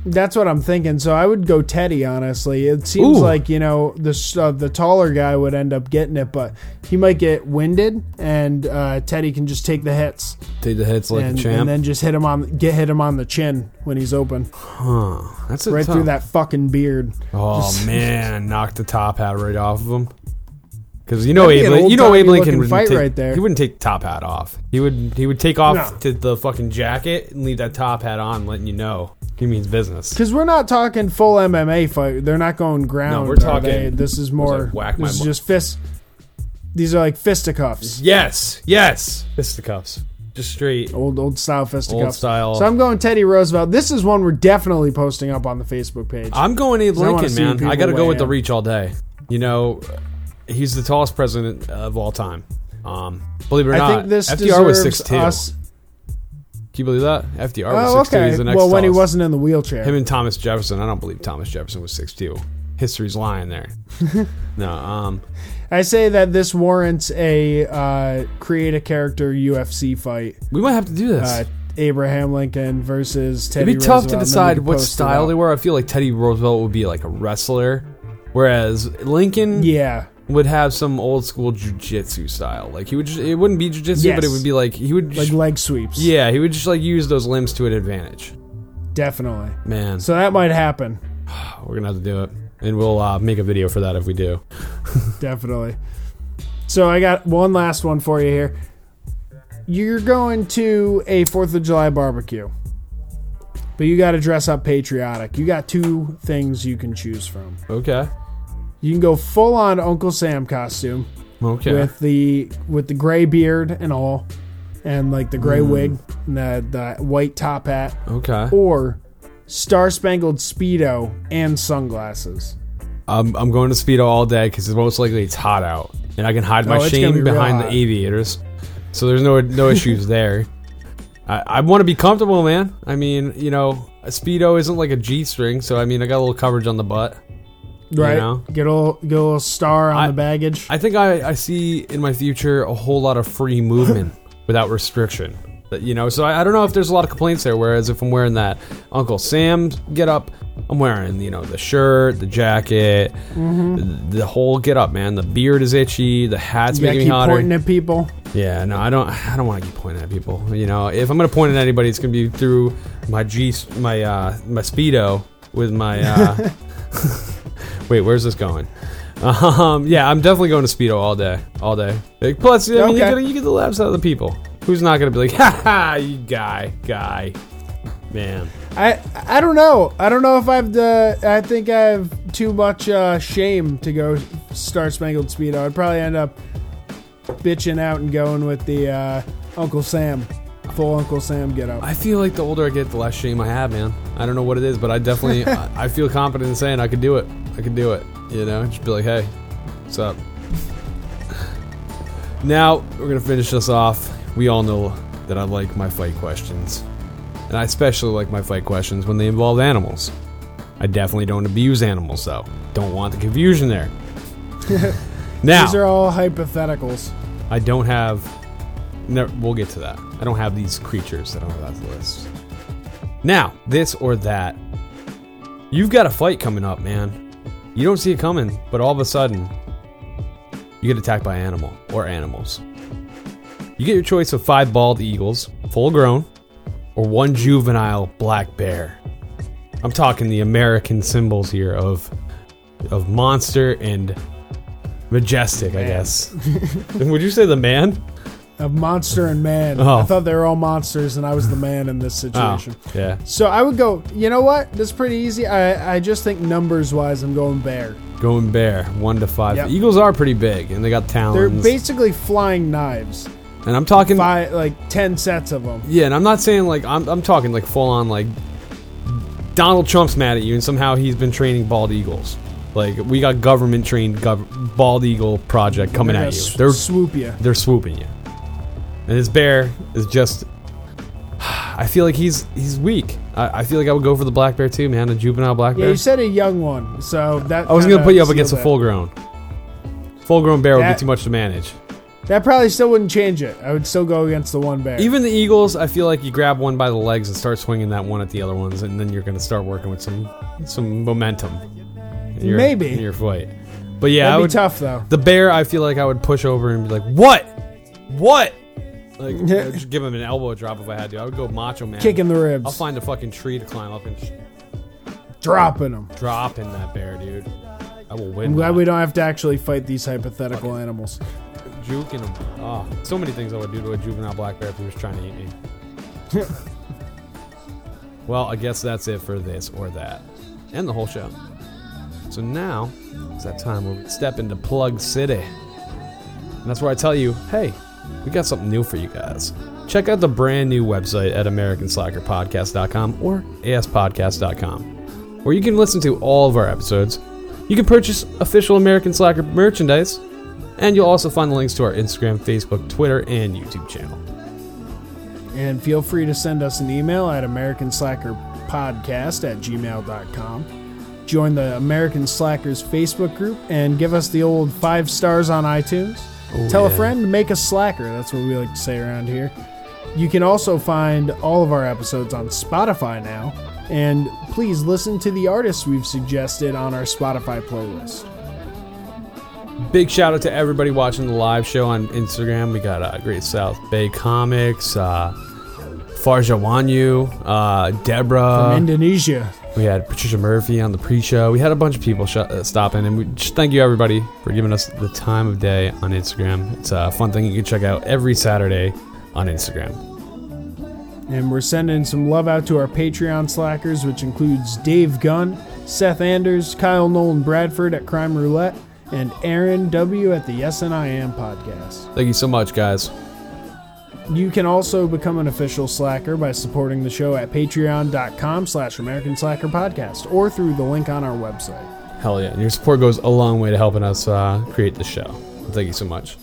That's what I'm thinking. So I would go Teddy, honestly. It seems Ooh. like, you know, the uh, the taller guy would end up getting it, but he might get winded, and uh, Teddy can just take the hits. Take the hits like and, a champ. And then just hit him on get hit him on the chin when he's open. Huh. That's a Right tough. through that fucking beard. Oh, just, man. Knock the top hat right off of him. Because you know Abe, Lin- you know Abe Lincoln would fight take, right there. He wouldn't take the top hat off. He would he would take off no. to the fucking jacket and leave that top hat on, letting you know he means business. Because we're not talking full M M A fight. They're not going ground. No, we're talking. They? This is more. Like whack my this is just fist. These are like fisticuffs. Yes, yes, fisticuffs. Just straight old old style fisticuffs. Old style. So I'm going Teddy Roosevelt. This is one we're definitely posting up on the Facebook page. I'm going Abe Lincoln, man. I got to go with in. the reach all day. You know. he's the tallest president of all time. Um, believe it or I not, think this F D R was six two. Can you believe that? F D R oh, was six two. Okay. He's the next well, tallest. When he wasn't in the wheelchair. Him and Thomas Jefferson. I don't believe Thomas Jefferson was six two. History's lying there. No. Um, I say that this warrants a uh, create a character U F C fight. We might have to do this. Uh, Abraham Lincoln versus Teddy Roosevelt. It'd be Roosevelt, tough to decide what style they were. I feel like Teddy Roosevelt would be like a wrestler, whereas Lincoln yeah. would have some old school jiu-jitsu style. Like he would, just, it wouldn't be jiu-jitsu, yes. but it would be like he would just, like leg sweeps. Yeah, he would just like use those limbs to an advantage. Definitely, man. So that might happen. We're gonna have to do it, and we'll uh, make a video for that if we do. Definitely. So I got one last one for you here. You're going to a fourth of July barbecue, but you got to dress up patriotic. You got two things you can choose from. Okay. You can go full on Uncle Sam costume. Okay. With the with the gray beard and all, and like the gray mm. wig and the, the white top hat. Okay. Or star-spangled Speedo and sunglasses. I'm, I'm going to Speedo all day because most likely it's hot out, and I can hide my oh, shame be behind the aviators. So there's no no issues there. I, I want to be comfortable, man. I mean, you know, a Speedo isn't like a G-string, so I mean, I got a little coverage on the butt. Right. You know? Get a little, get a little star on I, the baggage. I think I, I see in my future a whole lot of free movement without restriction. But, you know, so I, I don't know if there's a lot of complaints there, whereas if I'm wearing that Uncle Sam get-up, I'm wearing, you know, the shirt, the jacket, mm-hmm. the, the whole get-up, man. The beard is itchy, the hat's you making me hotter. You keep pointing at people. Yeah, no, I don't. I don't want to keep pointing at people. You know, if I'm gonna point at anybody, it's gonna be through my G, my uh, my Speedo with my. Uh, wait, where's this going? Um, yeah, I'm definitely going to Speedo all day, all day. Like, plus, I mean, okay. you, get, you get the laughs out of the people. Who's not gonna be like, ha ha, you guy, guy, man. I I don't know. I don't know if I've the. I think I have too much uh, shame to go Star Spangled Speedo. I'd probably end up bitching out and going with the uh, Uncle Sam, full Uncle Sam get up. I feel like the older I get, the less shame I have, man. I don't know what it is, but I definitely, I, I feel confident in saying I could do it. I could do it. You know, just be like, hey, what's up? Now we're gonna finish this off. We all know that I like my fight questions, and I especially like my fight questions when they involve animals. I definitely don't abuse animals, though. Don't want the confusion there. Now, these are all hypotheticals. I don't have... Never, we'll get to that. I don't have these creatures that are on the list. Now, this or that. You've got a fight coming up, man. You don't see it coming, but all of a sudden, you get attacked by an animal or animals. You get your choice of five bald eagles, full grown, or one juvenile black bear. I'm talking the American symbols here of of monster and... majestic, man. I guess. Would you say the man? A monster and man. Oh. I thought they were all monsters, and I was the man in this situation. Oh, yeah. So I would go, you know what? This is pretty easy. I, I just think numbers-wise, I'm going bear. Going bear, one to five. Yep. Eagles are pretty big, and they got talons. They're basically flying knives. And I'm talking... Five, like, ten sets of them. Yeah, and I'm not saying, like, I'm, I'm talking, like, full-on, like, Donald Trump's mad at you, and somehow he's been training bald eagles. Like, we got government-trained gov- bald eagle project coming they're at you. Sw- they're swoop you. They're swooping you. And this bear is just... I feel like he's he's weak. I, I feel like I would go for the black bear, too, man. A juvenile black bear. Yeah, you said a young one, so that... I was going to put you up against a full-grown. Full-grown bear that, would be too much to manage. That probably still wouldn't change it. I would still go against the one bear. Even the eagles, I feel like you grab one by the legs and start swinging that one at the other ones, and then you're going to start working with some some momentum. In your, Maybe in your fight, but yeah, that'd I would, be tough though. The bear, I feel like I would push over and be like, "What? What?" Like, you know, just give him an elbow drop if I had to. I would go macho man, kick in the ribs. I'll find a fucking tree to climb up and sh- dropping him, dropping that bear, dude. I will win. I'm glad that. We don't have to actually fight these hypothetical fucking animals. Juking him. Oh, so many things I would do to a juvenile black bear if he was trying to eat me. Well, I guess that's it for this or that, and the whole show. So now it's that time where we step into Plug City. And that's where I tell you, hey, we got something new for you guys. Check out the brand new website at American Slacker Podcast dot com or A S Podcast dot com, where you can listen to all of our episodes. You can purchase official American Slacker merchandise, And you'll also find the links to our Instagram, Facebook, Twitter, and YouTube channel. And feel free to send us an email at american slacker podcast at gmail dot com. Join the American Slackers Facebook group and give us the old five stars on iTunes. Oh, Tell yeah. a friend to make a slacker. That's what we like to say around here. You can also find all of our episodes on Spotify now. And please listen to the artists we've suggested on our Spotify playlist. Big shout out to everybody watching the live show on Instagram. We got uh, Great South Bay Comics, uh, Farja Wanyu, uh, Deborah. From Indonesia. We had Patricia Murphy on the pre-show. We had a bunch of people sh- uh, stopping. And we just thank you, everybody, for giving us the time of day on Instagram. It's a fun thing you can check out every Saturday on Instagram. And we're sending some love out to our Patreon slackers, which includes Dave Gunn, Seth Anders, Kyle Nolan Bradford at Crime Roulette, and Aaron W. at the Yes and I Am podcast. Thank you so much, guys. You can also become an official slacker by supporting the show at patreon.com slash American Slacker Podcast or through the link on our website. Hell yeah. And your support goes a long way to helping us uh, create the show. Thank you so much.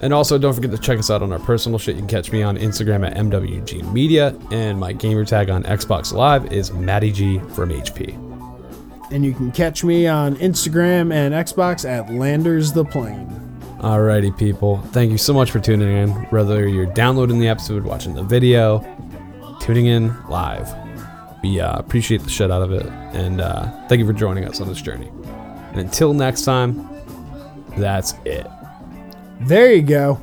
And also, don't forget to check us out on our personal shit. You can catch me on Instagram at M W G Media, and my gamer tag on Xbox Live is Matty G from H P. And you can catch me on Instagram and Xbox at Landers the Plane. Alrighty, people. Thank you so much for tuning in. Whether you're downloading the episode, watching the video, tuning in live, we uh, appreciate the shit out of it. And uh, thank you for joining us on this journey. And until next time, that's it. There you go.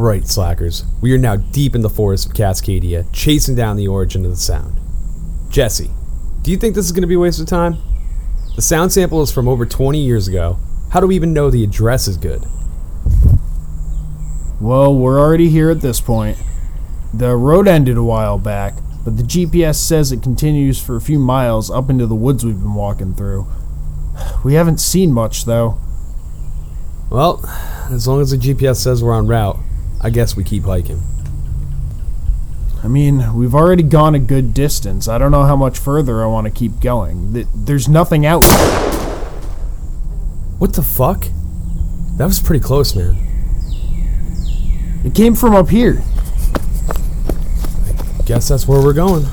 Right, slackers, we are now deep in the forest of Cascadia, chasing down the origin of the sound. Jesse, do you think this is going to be a waste of time? The sound sample is from over twenty years ago. How do we even know the address is good? Well, we're already here at this point. The road ended a while back, but the G P S says it continues for a few miles up into the woods we've been walking through. We haven't seen much, though. Well, as long as the G P S says we're on route, I guess we keep hiking. I mean, we've already gone a good distance. I don't know how much further I want to keep going. There's nothing out. What the fuck? That was pretty close, man. It came from up here. I guess that's where we're going.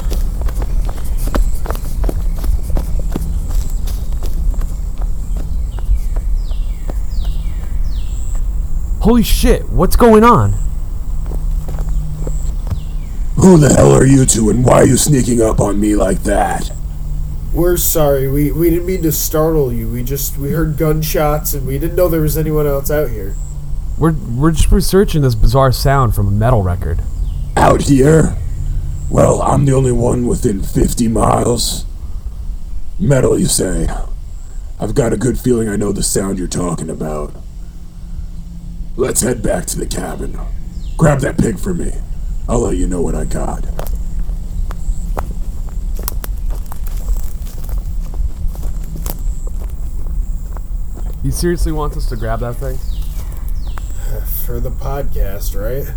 Holy shit, what's going on? Who the hell are you two and why are you sneaking up on me like that? We're sorry, we, we didn't mean to startle you. We just, we heard gunshots and we didn't know there was anyone else out here. We're, we're just researching this bizarre sound from a metal record. Out here? Well, I'm the only one within fifty miles. Metal, you say? I've got a good feeling I know the sound you're talking about. Let's head back to the cabin. Grab that pig for me. I'll let you know what I got. You seriously want us to grab that thing? For the podcast, right?